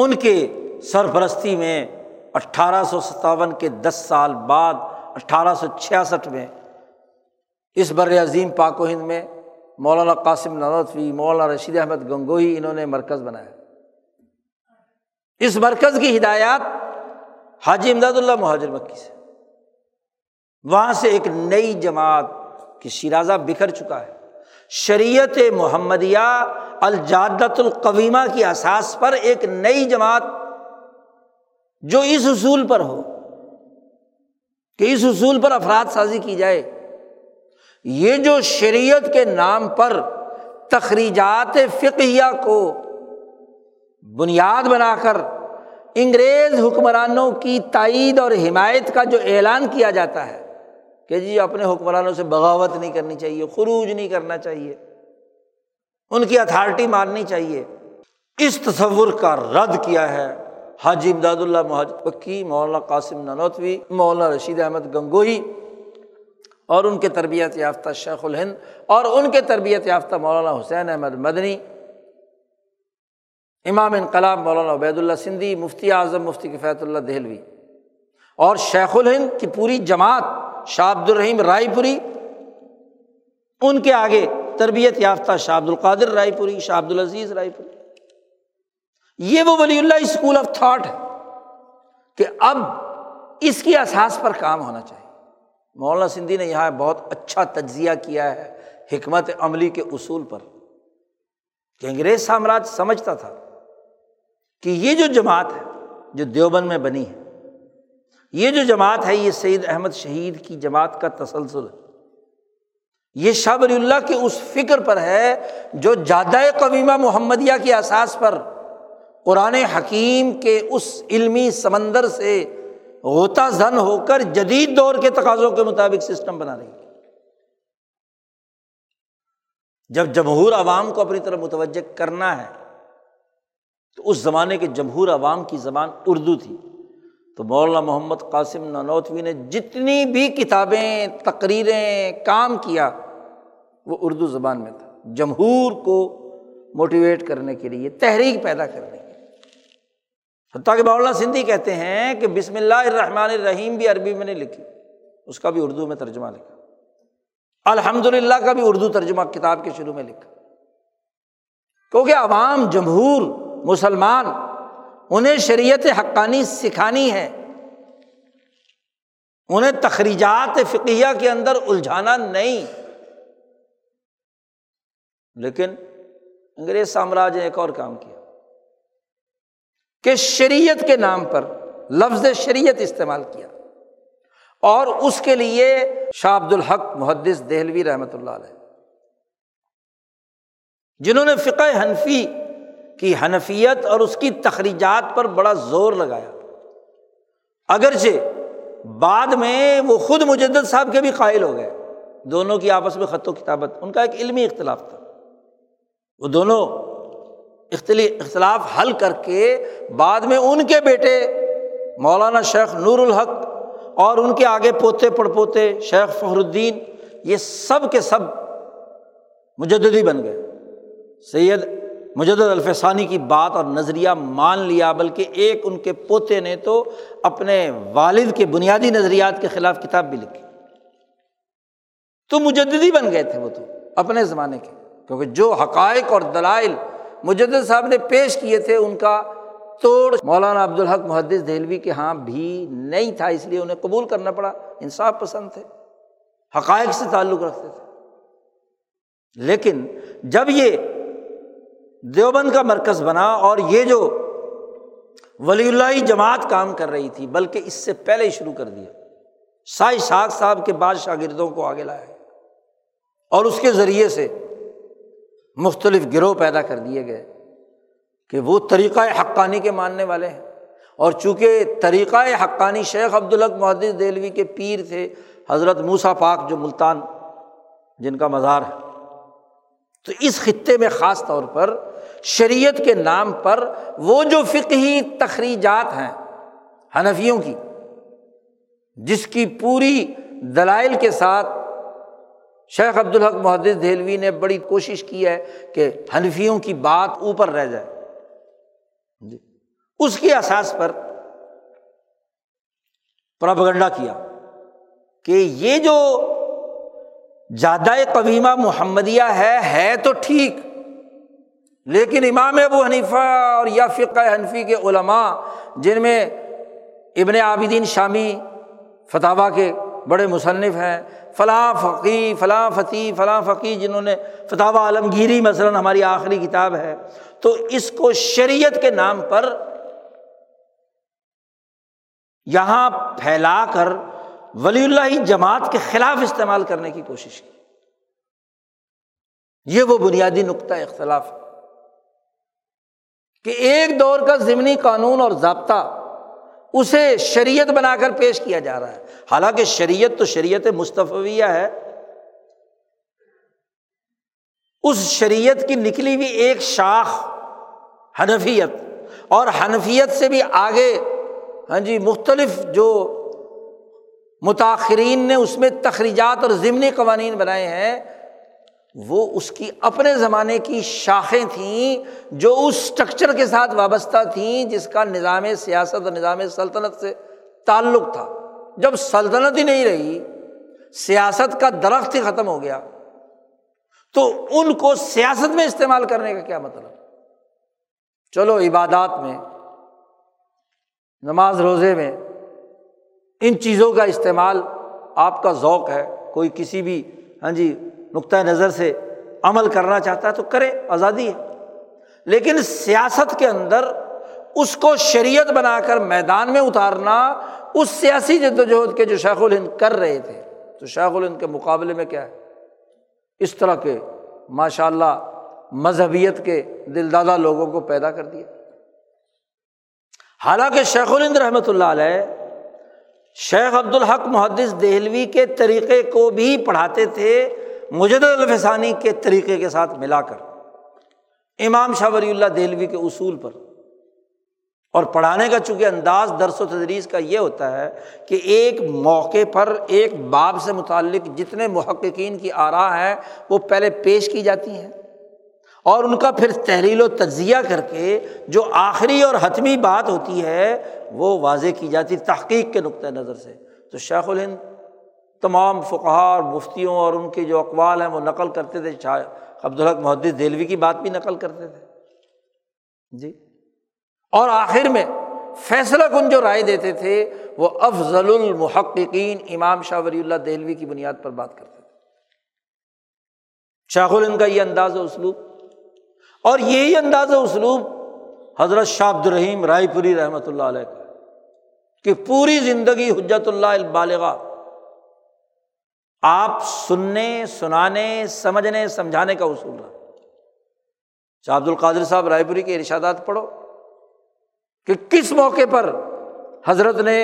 ان کے سرپرستی میں 1857 کے 10 سال بعد 1866 میں اس بر عظیم پاک و ہند میں مولانا قاسم نانوتوی، مولانا رشید احمد گنگوہی، انہوں نے مرکز بنایا۔ اس مرکز کی ہدایات حاجی امداد اللہ محاجر مکی سے، وہاں سے ایک نئی جماعت کی شیرازہ بکھر چکا ہے، شریعت محمدیہ الجادۃ القویمہ کی اساس پر ایک نئی جماعت جو اس اصول پر ہو کہ اس اصول پر افراد سازی کی جائے، یہ جو شریعت کے نام پر تخریجات فقہیہ کو بنیاد بنا کر انگریز حکمرانوں کی تائید اور حمایت کا جو اعلان کیا جاتا ہے کہ جی اپنے حکمرانوں سے بغاوت نہیں کرنی چاہیے، خروج نہیں کرنا چاہیے، ان کی اتھارٹی ماننی چاہیے، اس تصور کا رد کیا ہے حاجی امداد اللہ محاجر مکی، مولانا قاسم نانوتوی، مولانا رشید احمد گنگوہی اور ان کے تربیت یافتہ شیخ الہند اور ان کے تربیت یافتہ مولانا حسین احمد مدنی، امام انقلاب مولانا عبید اللہ سندھی، مفتی اعظم مفتی کفایت اللہ دہلوی، اور شیخ الہند کی پوری جماعت شاہ عبدالرحیم رائے پوری، ان کے آگے تربیت یافتہ شاہ عبدالقادر رائے پوری، شاہ عبدالعزیز رائے پوری۔ یہ وہ ولی اللہ اسکول آف تھاٹ ہے کہ اب اس کی اساس پر کام ہونا چاہیے۔ مولانا سندھی نے یہاں بہت اچھا تجزیہ کیا ہے حکمت عملی کے اصول پر کہ انگریز سامراج سمجھتا تھا کہ یہ جو جماعت ہے جو دیوبند میں بنی ہے، یہ جو جماعت ہے یہ سید احمد شہید کی جماعت کا تسلسل ہے، یہ شاہ ولی اللہ کے اس فکر پر ہے جو جادہ قویمہ محمدیہ کی اساس پر قرآن حکیم کے اس علمی سمندر سے غوطہ زن ہو کر جدید دور کے تقاضوں کے مطابق سسٹم بنا رہی ہے۔ جب جمہور عوام کو اپنی طرف متوجہ کرنا ہے تو اس زمانے کے جمہور عوام کی زبان اردو تھی، تو مولانا محمد قاسم نانوتوی نے جتنی بھی کتابیں، تقریریں، کام کیا وہ اردو زبان میں تھا، جمہور کو موٹیویٹ کرنے کے لیے، تحریک پیدا کرنے کے لیے۔ حتیٰ کہ مولانا سندھی کہتے ہیں کہ بسم اللہ الرحمن الرحیم بھی عربی میں نے لکھی، اس کا بھی اردو میں ترجمہ لکھا، الحمدللہ کا بھی اردو ترجمہ کتاب کے شروع میں لکھا، کیونکہ عوام، جمہور، مسلمان، انہیں شریعت حقانی سکھانی ہے، انہیں تخریجات فقہیہ کے اندر الجھانا نہیں۔ لیکن انگریز سامراج نے ایک اور کام کیا کہ شریعت کے نام پر لفظ شریعت استعمال کیا، اور اس کے لیے شاہ عبدالحق محدث دہلوی رحمۃ اللہ علیہ، جنہوں نے فقہ حنفی کی حنفیت اور اس کی تخریجات پر بڑا زور لگایا، اگرچہ بعد میں وہ خود مجدد صاحب کے بھی قائل ہو گئے دونوں کی آپس میں خط و کتابت، ان کا ایک علمی اختلاف تھا، وہ دونوں اختلاف حل کر کے بعد میں ان کے بیٹے مولانا شیخ نور الحق اور ان کے آگے پوتے پڑپوتے شیخ فخر الدین، یہ سب کے سب مجددی بن گئے، سید مجدد الف ثانی کی بات اور نظریہ مان لیا، بلکہ ایک ان کے پوتے نے تو اپنے والد کے بنیادی نظریات کے خلاف کتاب بھی لکھی، تو مجددی بن گئے تھے وہ تو اپنے زمانے کے، کیونکہ جو حقائق اور دلائل مجدد صاحب نے پیش کیے تھے ان کا توڑ مولانا عبدالحق محدث دہلوی کے ہاں بھی نہیں تھا، اس لیے انہیں قبول کرنا پڑا، انصاف پسند تھے، حقائق سے تعلق رکھتے تھے۔ لیکن جب یہ دیوبند کا مرکز بنا اور یہ جو ولی اللہ جماعت کام کر رہی تھی، بلکہ اس سے پہلے ہی شروع کر دیا، شاہ اسحاق صاحب کے بعد شاگردوں کو آگے لایا اور اس کے ذریعے سے مختلف گروہ پیدا کر دیے گئے کہ وہ طریقہ حقانی کے ماننے والے ہیں، اور چونکہ طریقہ حقانی شیخ عبدالحق محدث دہلوی کے پیر تھے حضرت موسیٰ پاک جو ملتان جن کا مزار ہے، تو اس خطے میں خاص طور پر شریعت کے نام پر وہ جو فقہی تخریجات ہیں حنفیوں کی، جس کی پوری دلائل کے ساتھ شیخ عبدالحق محدث دہلوی نے بڑی کوشش کی ہے کہ حنفیوں کی بات اوپر رہ جائے، اس کے اساس پر پروپیگنڈا کیا کہ یہ جو جادہ قویمہ محمدیہ ہے تو ٹھیک، لیکن امام ابو حنیفہ اور یا فقہ حنفی کے علماء جن میں ابن عابدین شامی فتاوا کے بڑے مصنف ہیں، فلاں فقی جنہوں نے فتاوا عالمگیری مثلا ہماری آخری کتاب ہے، تو اس کو شریعت کے نام پر یہاں پھیلا کر ولی اللہ جماعت کے خلاف استعمال کرنے کی کوشش کی۔ یہ وہ بنیادی نقطہ اختلاف ہے کہ ایک دور کا ضمنی قانون اور ضابطہ اسے شریعت بنا کر پیش کیا جا رہا ہے، حالانکہ شریعت تو شریعت مصطفیہ ہے، اس شریعت کی نکلی ہوئی ایک شاخ حنفیت، اور حنفیت سے بھی آگے مختلف جو متاخرین نے اس میں تخریجات اور ضمنی قوانین بنائے ہیں، وہ اس کی اپنے زمانے کی شاخیں تھیں جو اس سٹرکچر کے ساتھ وابستہ تھیں جس کا نظام سیاست اور نظام سلطنت سے تعلق تھا۔ جب سلطنت ہی نہیں رہی، سیاست کا درخت ہی ختم ہو گیا، تو ان کو سیاست میں استعمال کرنے کا کیا مطلب؟ چلو عبادات میں، نماز روزے میں، ان چیزوں کا استعمال آپ کا ذوق ہے، کوئی کسی بھی نقطہ نظر سے عمل کرنا چاہتا ہے تو کرے، آزادی ہے، لیکن سیاست کے اندر اس کو شریعت بنا کر میدان میں اتارنا، اس سیاسی جدوجہد کے جو شیخ الہند کر رہے تھے، تو شیخ الہند کے مقابلے میں کیا ہے اس طرح کے ماشاء اللہ مذہبیت کے دلدادہ لوگوں کو پیدا کر دیا۔ حالانکہ شیخ الہند رحمۃ اللہ علیہ شیخ عبدالحق محدث دہلوی کے طریقے کو بھی پڑھاتے تھے مجدد الف ثانی کے طریقے کے ساتھ ملا کر، امام شاہ ولی اللہ دہلوی کے اصول پر، اور پڑھانے کا چونکہ انداز درس و تدریس کا یہ ہوتا ہے کہ ایک موقع پر ایک باب سے متعلق جتنے محققین کی آراء ہیں وہ پہلے پیش کی جاتی ہیں، اور ان کا پھر تحلیل و تجزیہ کر کے جو آخری اور حتمی بات ہوتی ہے وہ واضح کی جاتی تحقیق کے نقطۂ نظر سے۔ تو شیخ الہند تمام فقہاء اور مفتیوں اور ان کے جو اقوال ہیں وہ نقل کرتے تھے، شاہ عبدالحق محدث دہلوی کی بات بھی نقل کرتے تھے جی، اور آخر میں فیصلہ کن جو رائے دیتے تھے وہ افضل المحققین امام شاہ ولی اللہ دہلوی کی بنیاد پر بات کرتے تھے۔ شیخ الہند کا یہ انداز و اسلوب، اور یہی انداز و اسلوب حضرت شاہ عبدالرحیم رائے پوری رحمۃ اللہ علیہ کا، کہ پوری زندگی حجت اللہ البالغہ آپ سننے سنانے سمجھنے سمجھانے کا اصول رہا۔ شاہ عبد القادر صاحب رائے پوری کے ارشادات پڑھو کہ کس موقع پر حضرت نے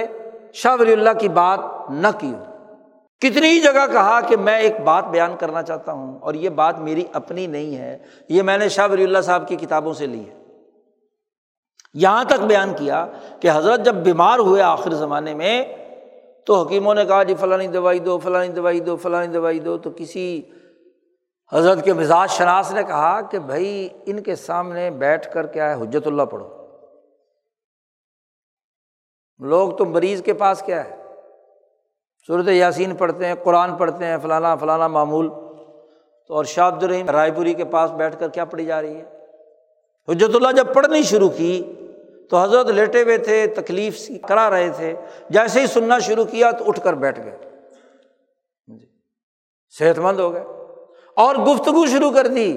شاہ ولی اللہ کی بات نہ کی ہو۔ کتنی ہی جگہ کہا کہ میں ایک بات بیان کرنا چاہتا ہوں اور یہ بات میری اپنی نہیں ہے، یہ میں نے شاہ ولی اللہ صاحب کی کتابوں سے لی ہے. یہاں تک بیان کیا کہ حضرت جب بیمار ہوئے آخر زمانے میں تو حکیموں نے کہا جی فلانی دوائی دو، فلانی دوائی دو، فلانی دوائی دو، تو کسی حضرت کے مزاج شناس نے کہا کہ بھائی ان کے سامنے بیٹھ کر کیا ہے حجت اللہ پڑھو، لوگ تو مریض کے پاس کیا ہے سورۃ یاسین پڑھتے ہیں، قرآن پڑھتے ہیں، فلانا فلانا معمول، تو اور شاہ عبدالرحیم رائے پوری کے پاس بیٹھ کر کیا پڑھی جا رہی ہے حجت اللہ. جب پڑھنی شروع کی تو حضرت لیٹے ہوئے تھے، تکلیف کرا رہے تھے، جیسے ہی سننا شروع کیا تو اٹھ کر بیٹھ گئے، صحت مند ہو گئے اور گفتگو شروع کر دی.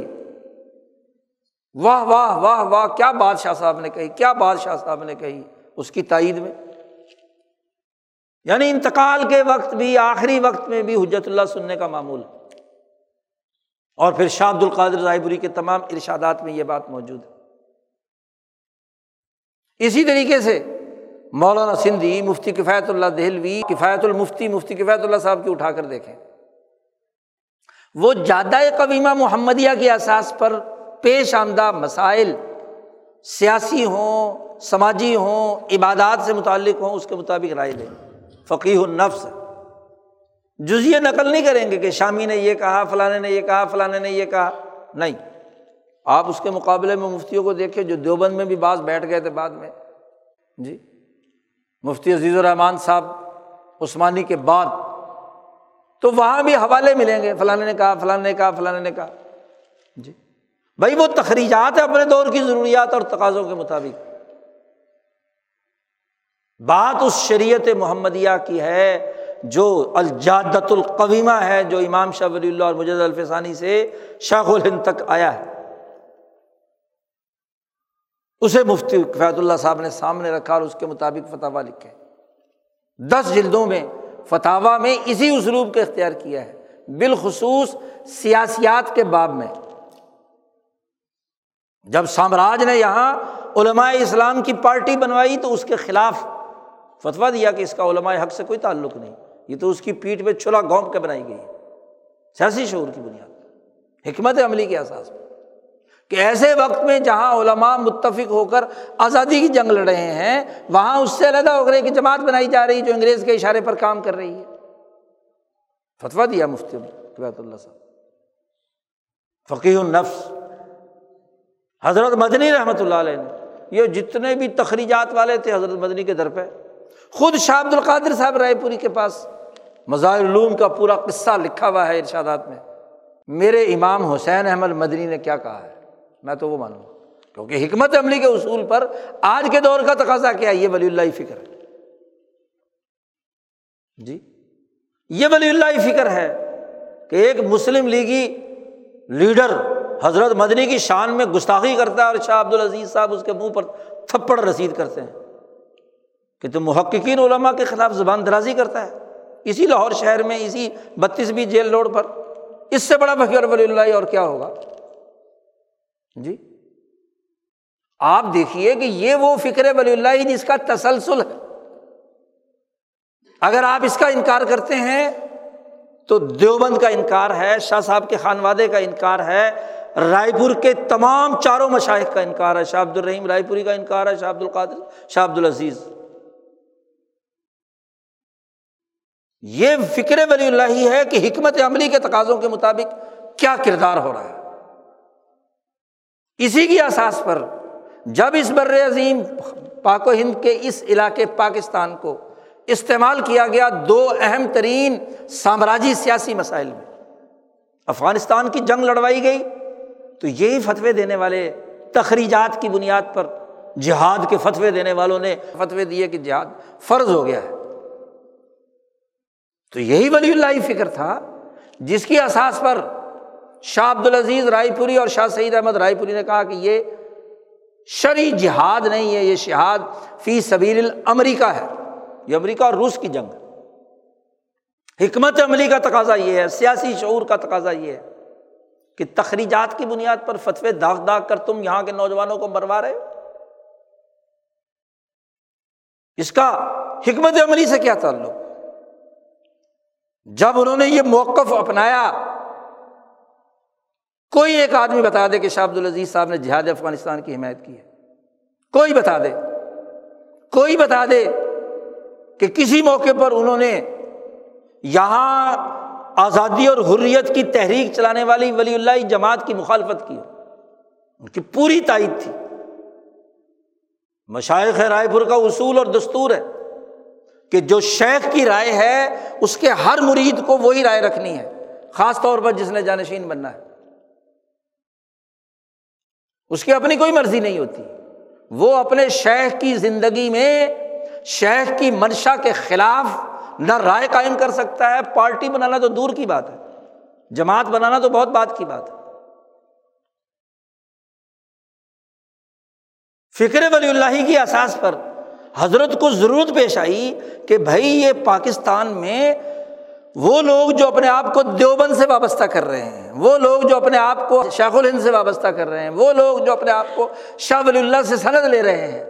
واہ واہ واہ واہ، کیا بات شاہ صاحب نے کہی، کیا بات شاہ صاحب نے کہی، اس کی تائید میں. یعنی انتقال کے وقت بھی، آخری وقت میں بھی حجت اللہ سننے کا معمول ہے. اور پھر شاہ عبدالقادر رائے پوری کے تمام ارشادات میں یہ بات موجود ہے. اسی طریقے سے مولانا سندھی، مفتی کفایت اللہ دہلوی، کفایت المفتی، مفتی کفایت اللہ صاحب کی اٹھا کر دیکھیں، وہ جادہ قویمہ محمدیہ کے اساس پر پیش آمدہ مسائل سیاسی ہوں، سماجی ہوں، عبادات سے متعلق ہوں، اس کے مطابق رائے دیں. فقیہ النفس، جزیہ نقل نہیں کریں گے کہ شامی نے یہ کہا، فلانے نے یہ کہا، فلانے نے یہ کہا، نہیں. آپ اس کے مقابلے میں مفتیوں کو دیکھیں جو دیوبند میں بھی بعض بیٹھ گئے تھے بعد میں، جی مفتی عزیز الرحمان صاحب عثمانی کے بعد، تو وہاں بھی حوالے ملیں گے، فلانے نے کہا، فلانے نے کہا، فلانے نے کہا. جی بھائی وہ تخریجات ہیں اپنے دور کی ضروریات اور تقاضوں کے مطابق. بات اس شریعت محمدیہ کی ہے جو الجادۃ القویمہ ہے، جو امام شاہ ولی اللہ اور مجدد الف ثانی سے شیخ الہند تک آیا ہے. اسے مفتی کفایت اللہ صاحب نے سامنے رکھا اور اس کے مطابق فتاویٰ لکھے. 10 جلدوں میں فتاویٰ میں اسی اسلوب کا اختیار کیا ہے، بالخصوص سیاسیات کے باب میں. جب سامراج نے یہاں علماء اسلام کی پارٹی بنوائی تو اس کے خلاف فتویٰ دیا کہ اس کا علماء حق سے کوئی تعلق نہیں، یہ تو اس کی پیٹھ پہ چھلا گھونپ کے بنائی گئی ہے، سیاسی شعور کی بنیاد، حکمت عملی کے اساس پر. کہ ایسے وقت میں جہاں علماء متفق ہو کر آزادی کی جنگ لڑ رہے ہیں، وہاں اس سے علیحدہ ہو کر ایک جماعت بنائی جا رہی جو انگریز کے اشارے پر کام کر رہی ہے. فتویٰ دیا مفتی کفایت اللہ صاحب. فقیہ النفس حضرت مدنی رحمۃ اللہ علیہ نے، یہ جتنے بھی تخریجات والے تھے حضرت مدنی کے در پہ، خود شاہ عبدالقادر صاحب رائے پوری کے پاس مظاہر العلوم کا پورا قصہ لکھا ہوا ہے ارشادات میں. میرے امام حسین احمد مدنی نے کیا کہا ہے میں تو وہ مانوں، کیونکہ حکمت عملی کے اصول پر آج کے دور کا تقاضا کیا ہے، یہ ولی اللہ فکر ہے. جی یہ ولی اللہ فکر ہے کہ ایک مسلم لیگی لیڈر حضرت مدنی کی شان میں گستاخی کرتا ہے اور شاہ عبدالعزیز صاحب اس کے منہ پر تھپڑ رسید کرتے ہیں کہ تم محققین علماء کے خلاف زبان درازی کرتا ہے. اسی لاہور شہر میں، اسی 32ویں جیل روڈ پر، اس سے بڑا فخر ولی اللہ اور کیا ہوگا. جی آپ دیکھیے کہ یہ وہ فکر ولی اللہ جس کا تسلسل ہے. اگر آپ اس کا انکار کرتے ہیں تو دیوبند کا انکار ہے، شاہ صاحب کے خانوادے کا انکار ہے، رائے پور کے تمام چاروں مشائخ کا انکار ہے، شاہ عبدالرحیم رائے پوری کا انکار ہے، شاہ عبد القادر، شاہ عبدالعزیز. یہ فکر ولی اللہ ہے کہ حکمت عملی کے تقاضوں کے مطابق کیا کردار ہو رہا ہے. اسی کی اساس پر جب اس بر عظیم پاک و ہند کے اس علاقے پاکستان کو استعمال کیا گیا 2 اہم ترین سامراجی سیاسی مسائل میں، افغانستان کی جنگ لڑوائی گئی تو یہی فتوے دینے والے تخریجات کی بنیاد پر جہاد کے فتوے دینے والوں نے فتوے دیے کہ جہاد فرض ہو گیا ہے. تو یہی ولی اللہ فکر تھا جس کی اساس پر شاہ عبدالعزیز رائے پوری اور شاہ سعید احمد رائے پوری نے کہا کہ یہ شرعی جہاد نہیں ہے، یہ جہاد فی سبیل الامریکہ ہے، یہ امریکہ اور روس کی جنگ ہے. حکمت عملی کا تقاضا یہ ہے، سیاسی شعور کا تقاضا یہ ہے کہ تخریجات کی بنیاد پر فتوے داغ داغ کر تم یہاں کے نوجوانوں کو مروا رہے ہو. اس کا حکمت عملی سے کیا تعلق؟ جب انہوں نے یہ موقف اپنایا، کوئی ایک آدمی بتا دے کہ شاہ عبدالعزیز صاحب نے جہاد افغانستان کی حمایت کی ہے، کوئی بتا دے، کوئی بتا دے کہ کسی موقع پر انہوں نے یہاں آزادی اور حریت کی تحریک چلانے والی ولی اللہ جماعت کی مخالفت کی، ان کی پوری تائید تھی۔ مشائخ رائے پور کا اصول اور دستور ہے کہ جو شیخ کی رائے ہے اس کے ہر مرید کو وہی رائے رکھنی ہے، خاص طور پر جس نے جانشین بننا ہے، اس کی اپنی کوئی مرضی نہیں ہوتی، وہ اپنے شیخ کی زندگی میں شیخ کی منشا کے خلاف نہ رائے قائم کر سکتا ہے۔ پارٹی بنانا تو دور کی بات ہے، جماعت بنانا تو بہت بات کی بات ہے۔ فکر ولی اللہ کی اساس پر حضرت کو ضرورت پیش آئی کہ بھائی یہ پاکستان میں وہ لوگ جو اپنے آپ کو دیوبند سے وابستہ کر رہے ہیں، وہ لوگ جو اپنے آپ کو شیخ الہند سے وابستہ کر رہے ہیں، وہ لوگ جو اپنے آپ کو شاہ ولی اللہ سے سند لے رہے ہیں،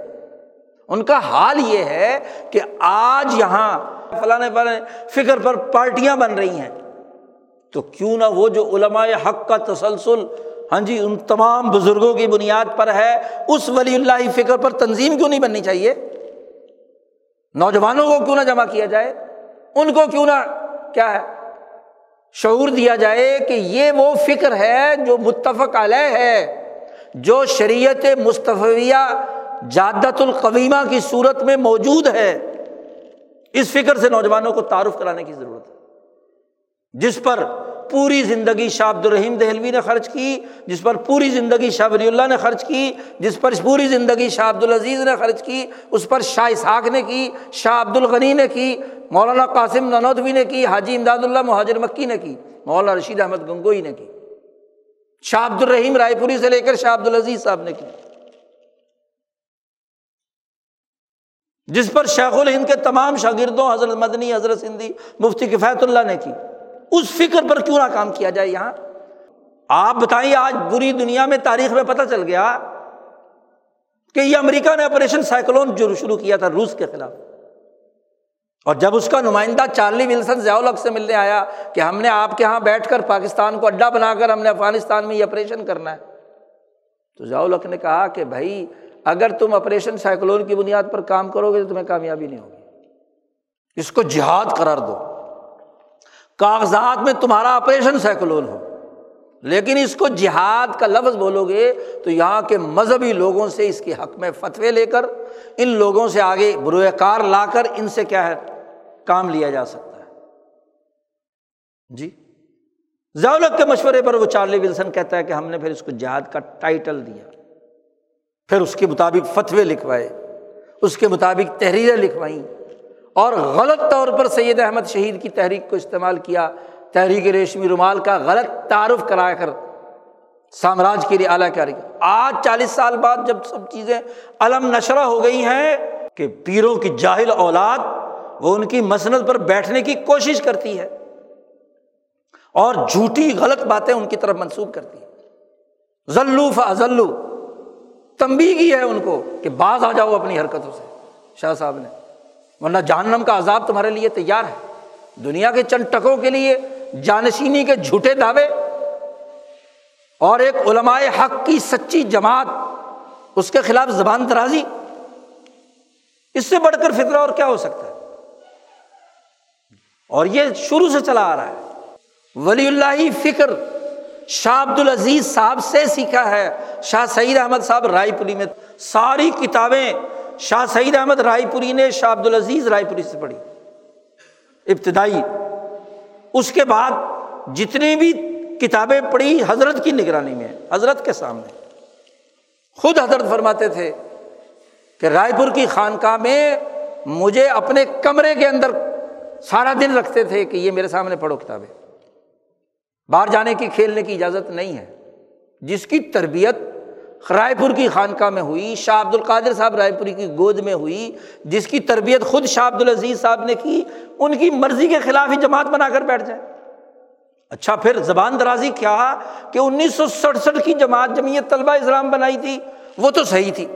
ان کا حال یہ ہے کہ آج یہاں فلاں فکر پر پارٹیاں بن رہی ہیں، تو کیوں نہ وہ جو علماء حق کا تسلسل ہاں جی ان تمام بزرگوں کی بنیاد پر ہے، اس ولی اللہ فکر پر تنظیم کیوں نہیں بننی چاہیے؟ نوجوانوں کو کیوں نہ جمع کیا جائے، ان کو کیوں نہ کیا ہے شعور دیا جائے کہ یہ وہ فکر ہے جو متفق علیہ ہے، جو شریعت مصطفیہ جادۃ القویمہ کی صورت میں موجود ہے۔ اس فکر سے نوجوانوں کو تعارف کرانے کی ضرورت ہے، جس پر پوری زندگی شاہ عبدالرحیم دہلوی نے خرچ کی، جس پر پوری زندگی شاہ ولی اللہ نے خرچ کی، جس پر پوری زندگی شاہ عبدالعزیز نے خرچ کی، اس پر شاہ اسحاق نے کی، شاہ عبدالغنی نے کی، مولانا قاسم نانوتوی نے کی، حاجی امداد اللہ محاجر مکی نے کی، مولانا رشید احمد گنگوہی نے کی، شاہ عبدالرحیم رائے پوری سے لے کر شاہ عبدالعزیز صاحب نے کی، جس پر شیخ الہند کے تمام شاگردوں حضرت مدنی، حضرت سندھی، مفتی کفایت اللہ نے کی، اس فکر پر کیوں نہ کام کیا جائے۔ یہاں آپ بتائیے، آج پوری دنیا میں تاریخ میں پتہ چل گیا کہ یہ امریکہ نے آپریشن سائیکلون جو شروع کیا تھا روس کے خلاف، اور جب اس کا نمائندہ چارلی ولسن ضیاء الحق سے ملنے آیا کہ ہم نے آپ کے ہاں بیٹھ کر پاکستان کو اڈا بنا کر ہم نے افغانستان میں یہ آپریشن کرنا ہے، تو ضیاء الحق نے کہا کہ بھائی اگر تم آپریشن سائیکلون کی بنیاد پر کام کرو گے تو تمہیں کامیابی نہیں ہوگی، اس کو جہاد قرار دو، کاغذات میں تمہارا آپریشن سائیکلون ہو لیکن اس کو جہاد کا لفظ بولو گے تو یہاں کے مذہبی لوگوں سے اس کے حق میں فتوے لے کر ان لوگوں سے آگے بروئے کار لا کر ان سے کیا ہے کام لیا جا سکتا ہے۔ جی ضیاء الحق کے مشورے پر وہ چارلی ولسن کہتا ہے کہ ہم نے پھر اس کو جہاد کا ٹائٹل دیا، پھر اس کے مطابق فتوے لکھوائے، اس کے مطابق تحریریں لکھوائیں، اور غلط طور پر سید احمد شہید کی تحریک کو استعمال کیا، تحریک ریشمی رومال کا غلط تعارف کرا کر سامراج کے لیے اعلیٰ کاری۔ آج 40 سال بعد جب سب چیزیں علم نشرہ ہو گئی ہیں کہ پیروں کی جاہل اولاد وہ ان کی مسند پر بیٹھنے کی کوشش کرتی ہے اور جھوٹی غلط باتیں ان کی طرف منسوب کرتی ہے، ذلوا فاذلوا، تنبیہ کی ہے ان کو کہ باز آ جاؤ اپنی حرکتوں سے شاہ صاحب نے، ورنہ جہنم کا عذاب تمہارے لیے تیار ہے۔ دنیا کے چند ٹکوں کے لیے جانشینی کے جھوٹے دعوے اور ایک علماء حق کی سچی جماعت اس کے خلاف زبان درازی، اس سے بڑھ کر فتنہ اور کیا ہو سکتا ہے؟ اور یہ شروع سے چلا آ رہا ہے۔ ولی اللہ فکر شاہ عبدالعزیز صاحب سے سیکھا ہے، شاہ سعید احمد صاحب رائے پوری میں، ساری کتابیں شاہ سعید احمد رائے پوری نے شاہ عبدالعزیز رائے پوری سے پڑھی ابتدائی، اس کے بعد جتنی بھی کتابیں پڑھی حضرت کی نگرانی میں، حضرت کے سامنے۔ خود حضرت فرماتے تھے کہ رائے پور کی خانقاہ میں مجھے اپنے کمرے کے اندر سارا دن رکھتے تھے کہ یہ میرے سامنے پڑھو کتابیں، باہر جانے کی کھیلنے کی اجازت نہیں ہے۔ جس کی تربیت رائے پور کی خانقاہ میں ہوئی، شاہ عبد القادر صاحب رائے پوری کی گود میں ہوئی، جس کی تربیت خود شاہ عبدالعزیز صاحب نے کی، ان کی مرضی کے خلاف ہی جماعت بنا کر بیٹھ جائے۔ اچھا پھر زبان درازی کیا کہ 1967 کی جماعت جمعیت طلبہ اسلام بنائی تھی، وہ تو صحیح تھی،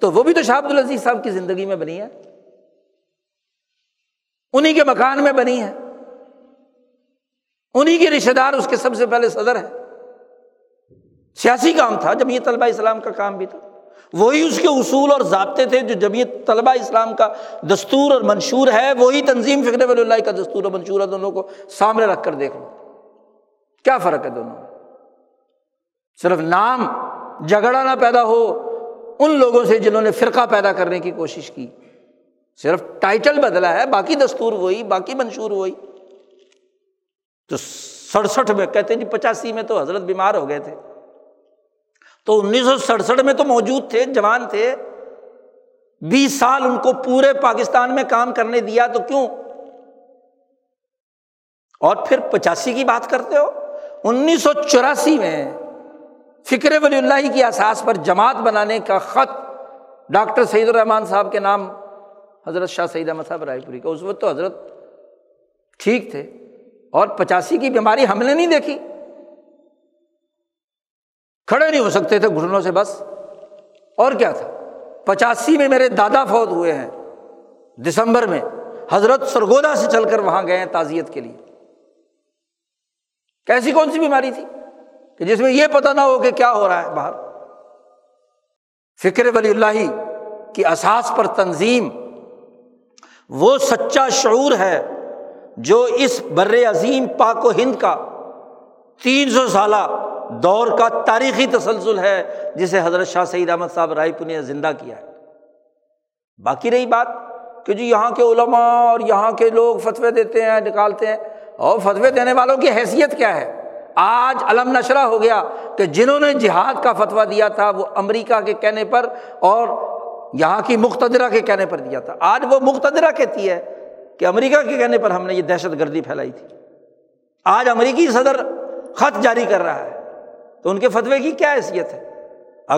تو وہ بھی تو شاہ عبدالعزیز صاحب کی زندگی میں بنی ہے، انہی کے مکان میں بنی ہے، انہی کے رشتہ دار اس کے سب سے پہلے صدر ہیں. سیاسی کام تھا جب یہ طلبہ اسلام کا کام بھی تھا, وہی اس کے اصول اور ضابطے تھے جو جب یہ طلبہ اسلام کا دستور اور منشور ہے, وہی تنظیم فکر ولی اللہ کا دستور اور منشور ہے. دونوں کو سامنے رکھ کر دیکھ لو کیا فرق ہے دونوں میں, صرف نام. جھگڑا نہ پیدا ہو ان لوگوں سے جنہوں نے فرقہ پیدا کرنے کی کوشش کی, صرف ٹائٹل بدلا ہے, باقی دستور وہی, باقی منشور وہی. تو 67 میں کہتے ہیں جی 85 میں تو حضرت بیمار ہو گئے تھے, تو 1967 میں تو موجود تھے, جوان تھے, 20 سال ان کو پورے پاکستان میں کام کرنے دیا تو کیوں, اور پھر 85 کی بات کرتے ہو. 1984 میں فکر ولی اللہ کی اساس پر جماعت بنانے کا خط ڈاکٹر سید الرحمن صاحب کے نام حضرت شاہ سعید احمد صاحب رائے پوری کا. اس وقت تو حضرت ٹھیک تھے اور 85 کی بیماری ہم نے نہیں دیکھی, کھڑے نہیں ہو سکتے تھے گھٹنوں سے بس, اور کیا تھا. 85 میں میرے دادا فوت ہوئے ہیں دسمبر میں, حضرت سرگودا سے چل کر وہاں گئے ہیں تعزیت کے لیے. کیسی کون سی بیماری تھی کہ جس میں یہ پتہ نہ ہو کہ کیا ہو رہا ہے باہر. فکر ولی اللہ کی اساس پر تنظیم وہ سچا شعور ہے جو اس بر عظیم پاک و ہند کا 300 سالہ دور کا تاریخی تسلسل ہے, جسے حضرت شاہ سعید احمد صاحب رائے پوری نے زندہ کیا ہے. باقی رہی بات کہ جی یہاں کے علماء اور یہاں کے لوگ فتوے دیتے ہیں, نکالتے ہیں, اور فتوے دینے والوں کی حیثیت کیا ہے. آج علم نشرہ ہو گیا کہ جنہوں نے جہاد کا فتویٰ دیا تھا وہ امریکہ کے کہنے پر اور یہاں کی مقتدرہ کے کہنے پر دیا تھا. آج وہ مقتدرہ کہتی ہے کہ امریکہ کے کہنے پر ہم نے یہ دہشت گردی پھیلائی تھی. آج امریکی صدر خط جاری کر رہا ہے, تو ان کے فتوے کی کیا حیثیت ہے.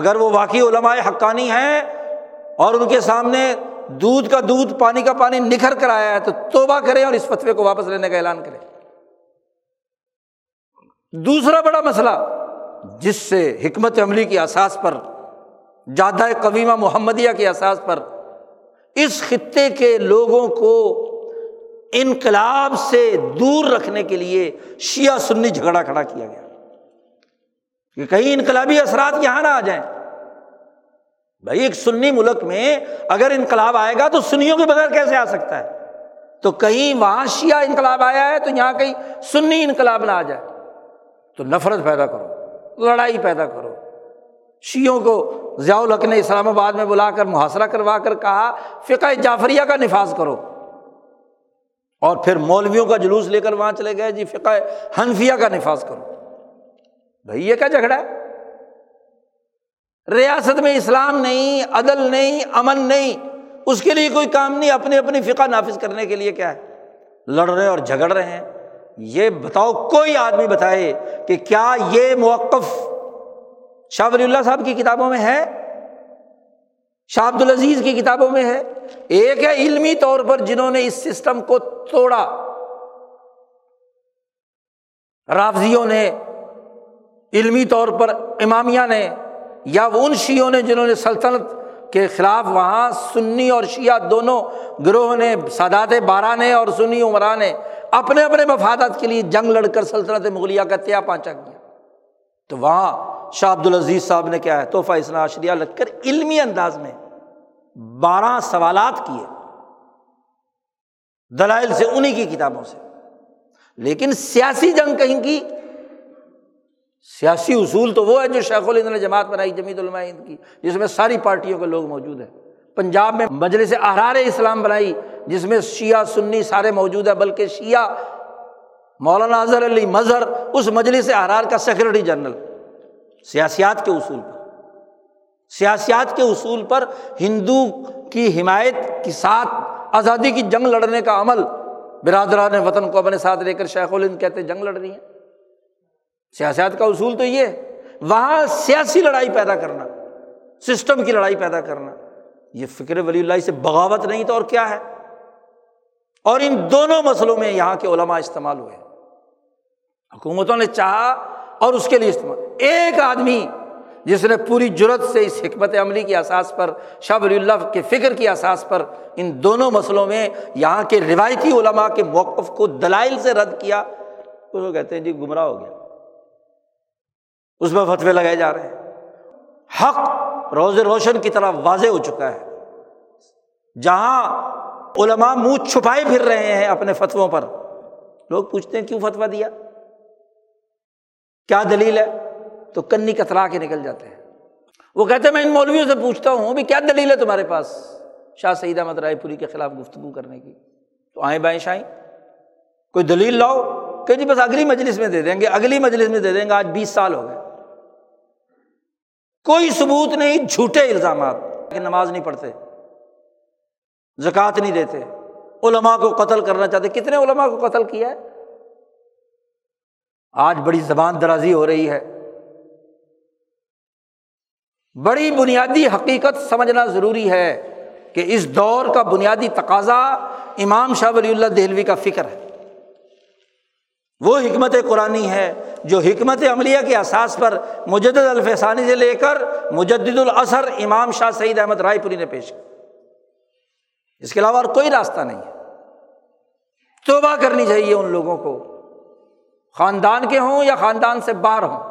اگر وہ واقعی علماء حقانی ہیں اور ان کے سامنے دودھ کا دودھ پانی کا پانی نکھر کر آیا ہے, تو توبہ کریں اور اس فتوے کو واپس لینے کا اعلان کریں. دوسرا بڑا مسئلہ جس سے حکمت عملی کی اساس پر, جادہ قویمہ محمدیہ کے اساس پر اس خطے کے لوگوں کو انقلاب سے دور رکھنے کے لیے شیعہ سنی جھگڑا کھڑا کیا گیا کہ کہیں انقلابی اثرات یہاں نہ آ جائیں. بھائی ایک سنی ملک میں اگر انقلاب آئے گا تو سنیوں کے بغیر کیسے آ سکتا ہے, تو کہیں وہاں شیعہ انقلاب آیا ہے تو یہاں کہیں سنی انقلاب نہ آ جائے. تو نفرت پیدا کرو, لڑائی پیدا کرو. شیعوں کو ضیاء الحق نے اسلام آباد میں بلا کر محاصرہ کروا کر کہا فقہ جعفریہ کا نفاذ کرو, اور پھر مولویوں کا جلوس لے کر وہاں چلے گئے جی فقہ حنفیہ کا نفاذ کرو. بھئی یہ کیا جھگڑا ہے. ریاست میں اسلام نہیں, عدل نہیں, امن نہیں, اس کے لیے کوئی کام نہیں. اپنے اپنے فقہ نافذ کرنے کے لیے کیا ہے لڑ رہے اور جھگڑ رہے ہیں. یہ بتاؤ کوئی آدمی بتائے کہ کیا یہ موقف شاہ ولی اللہ صاحب کی کتابوں میں ہے, شاہ عبدالعزیز کی کتابوں میں ہے. ایک ہے علمی طور پر جنہوں نے اس سسٹم کو توڑا, رافضیوں نے علمی طور پر, امامیہ نے, یا وہ ان شیعوں نے جنہوں نے سلطنت کے خلاف وہاں سنی اور شیعہ دونوں گروہ نے, سادات بارہ نے اور سنی عمرہ نے اپنے اپنے مفادات کے لیے جنگ لڑ کر سلطنت مغلیہ کا تیا پانچا کیا. تو وہاں شاہ عبدالعزیز صاحب نے کیا ہے تحفہ اثنا عشریہ لکھ کر علمی انداز میں 12 سوالات کیے دلائل سے, انہی کی کتابوں سے. لیکن سیاسی جنگ کہیں کی, سیاسی اصول تو وہ ہے جو شیخ الہند نے جماعت بنائی جمعیت علماء ہند کی, جس میں ساری پارٹیوں کے لوگ موجود ہیں. پنجاب میں مجلس احرار اسلام بنائی جس میں شیعہ سنی سارے موجود ہیں, بلکہ شیعہ مولانا اظہر علی مظہر اس مجلس احرار کا سیکرٹری جنرل. سیاسیات کے اصول پر, سیاسیات کے اصول پر ہندو کی حمایت کے ساتھ آزادی کی جنگ لڑنے کا عمل, برادران وطن کو اپنے ساتھ لے کر شیخ الہند کہتے جنگ لڑ رہی ہیں. سیاست کا اصول تو یہ ہے. وہاں سیاسی لڑائی پیدا کرنا, سسٹم کی لڑائی پیدا کرنا, یہ فکر ولی اللہ سے بغاوت نہیں تو اور کیا ہے. اور ان دونوں مسئلوں میں یہاں کے علماء استعمال ہوئے, حکومتوں نے چاہا اور اس کے لیے استعمال. ایک آدمی جس نے پوری جرت سے اس حکمت عملی کی اساس پر, شاہ ولی اللہ کے فکر کی اساس پر, ان دونوں مسئلوں میں یہاں کے روایتی علماء کے موقف کو دلائل سے رد کیا, کو جو کہتے ہیں جی گمراہ ہو گیا، اس میں فتوے لگائے جا رہے ہیں. حق روز روشن کی طرح واضح ہو چکا ہے. جہاں علماء منہ چھپائے پھر رہے ہیں اپنے فتووں پر، لوگ پوچھتے ہیں کیوں فتویٰ دیا، کیا دلیل ہے، تو کنی کترا کے نکل جاتے ہیں. وہ کہتے ہیں میں ان مولویوں سے پوچھتا ہوں بھی کیا دلیل ہے تمہارے پاس شاہ سعید احمد رائے پوری کے خلاف گفتگو کرنے کی، تو آئیں بائیں شائیں کوئی دلیل لاؤ، کہ جی بس اگلی مجلس میں دے دیں گے، اگلی مجلس میں دے دیں گے. آج 20 سال ہو گئے، کوئی ثبوت نہیں، جھوٹے الزامات کہ نماز نہیں پڑھتے، زکوٰۃ نہیں دیتے، علماء کو قتل کرنا چاہتے. کتنے علماء کو قتل کیا ہے؟ آج بڑی زبان درازی ہو رہی ہے. بڑی بنیادی حقیقت سمجھنا ضروری ہے کہ اس دور کا بنیادی تقاضا امام شاہ ولی اللہ دہلوی کا فکر ہے، وہ حکمت قرآنی ہے جو حکمت عملیہ کے اساس پر مجدد الف ثانی سے لے کر مجدد الاثر امام شاہ سعید احمد رائے پوری نے پیش کیا. اس کے علاوہ اور کوئی راستہ نہیں ہے. توبہ کرنی چاہیے ان لوگوں کو، خاندان کے ہوں یا خاندان سے باہر ہوں،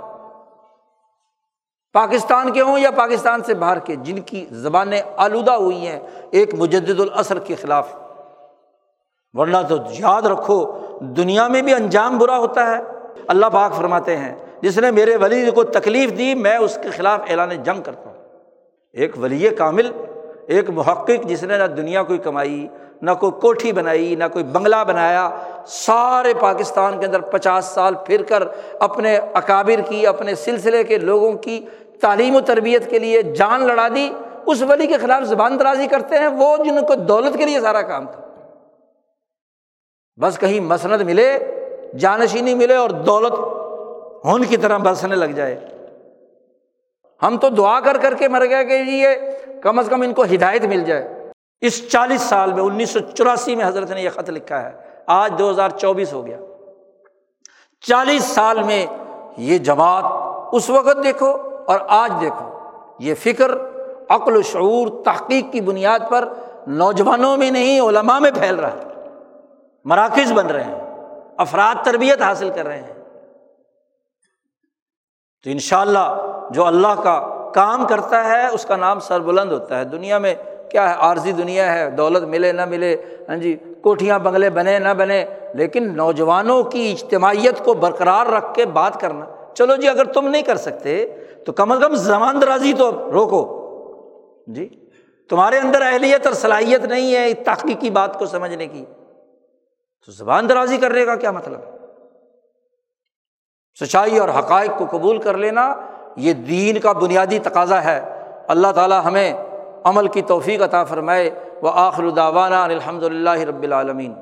پاکستان کے ہوں یا پاکستان سے باہر کے، جن کی زبانیں آلودہ ہوئی ہیں ایک مجدد الاثر کے خلاف. ورنہ تو یاد رکھو دنیا میں بھی انجام برا ہوتا ہے. اللہ پاک فرماتے ہیں جس نے میرے ولی کو تکلیف دی میں اس کے خلاف اعلان جنگ کرتا ہوں. ایک ولی کامل، ایک محقق جس نے نہ دنیا کوئی کمائی، نہ کوئی کوٹھی بنائی، نہ کوئی بنگلہ بنایا، سارے پاکستان کے اندر 50 سال پھر کر اپنے اکابر کی، اپنے سلسلے کے لوگوں کی تعلیم و تربیت کے لیے جان لڑا دی، اس ولی کے خلاف زبان درازی کرتے ہیں وہ جن کو دولت کے لیے سارا کام تھا. بس کہیں مسند ملے، جانشینی ملے اور دولت ہون کی طرح برسنے لگ جائے. ہم تو دعا کر کر کے مر گئے کہ یہ کم از کم ان کو ہدایت مل جائے. اس 40 سال میں 1984 میں حضرت نے یہ خط لکھا ہے، آج 2024 ہو گیا. 40 سال میں یہ جماعت، اس وقت دیکھو اور آج دیکھو، یہ فکر عقل و شعور تحقیق کی بنیاد پر نوجوانوں میں نہیں علماء میں پھیل رہا ہے. مراکز بن رہے ہیں، افراد تربیت حاصل کر رہے ہیں. تو انشاءاللہ جو اللہ کا کام کرتا ہے اس کا نام سربلند ہوتا ہے. دنیا میں کیا ہے، عارضی دنیا ہے، دولت ملے نہ ملے، ہاں جی کوٹھیاں بنگلے بنے نہ بنے، لیکن نوجوانوں کی اجتماعیت کو برقرار رکھ کے بات کرنا. چلو جی اگر تم نہیں کر سکتے تو کم از کم زبان درازی تو روکو. جی تمہارے اندر اہلیت اور صلاحیت نہیں ہے تحقیقی بات کو سمجھنے کی، تو زبان درازی کرنے کا کیا مطلب ہے؟ سچائی اور حقائق کو قبول کر لینا یہ دین کا بنیادی تقاضا ہے. اللہ تعالی ہمیں عمل کی توفیق عطا فرمائے. وآخر دعوانا الحمدللہ رب العالمین.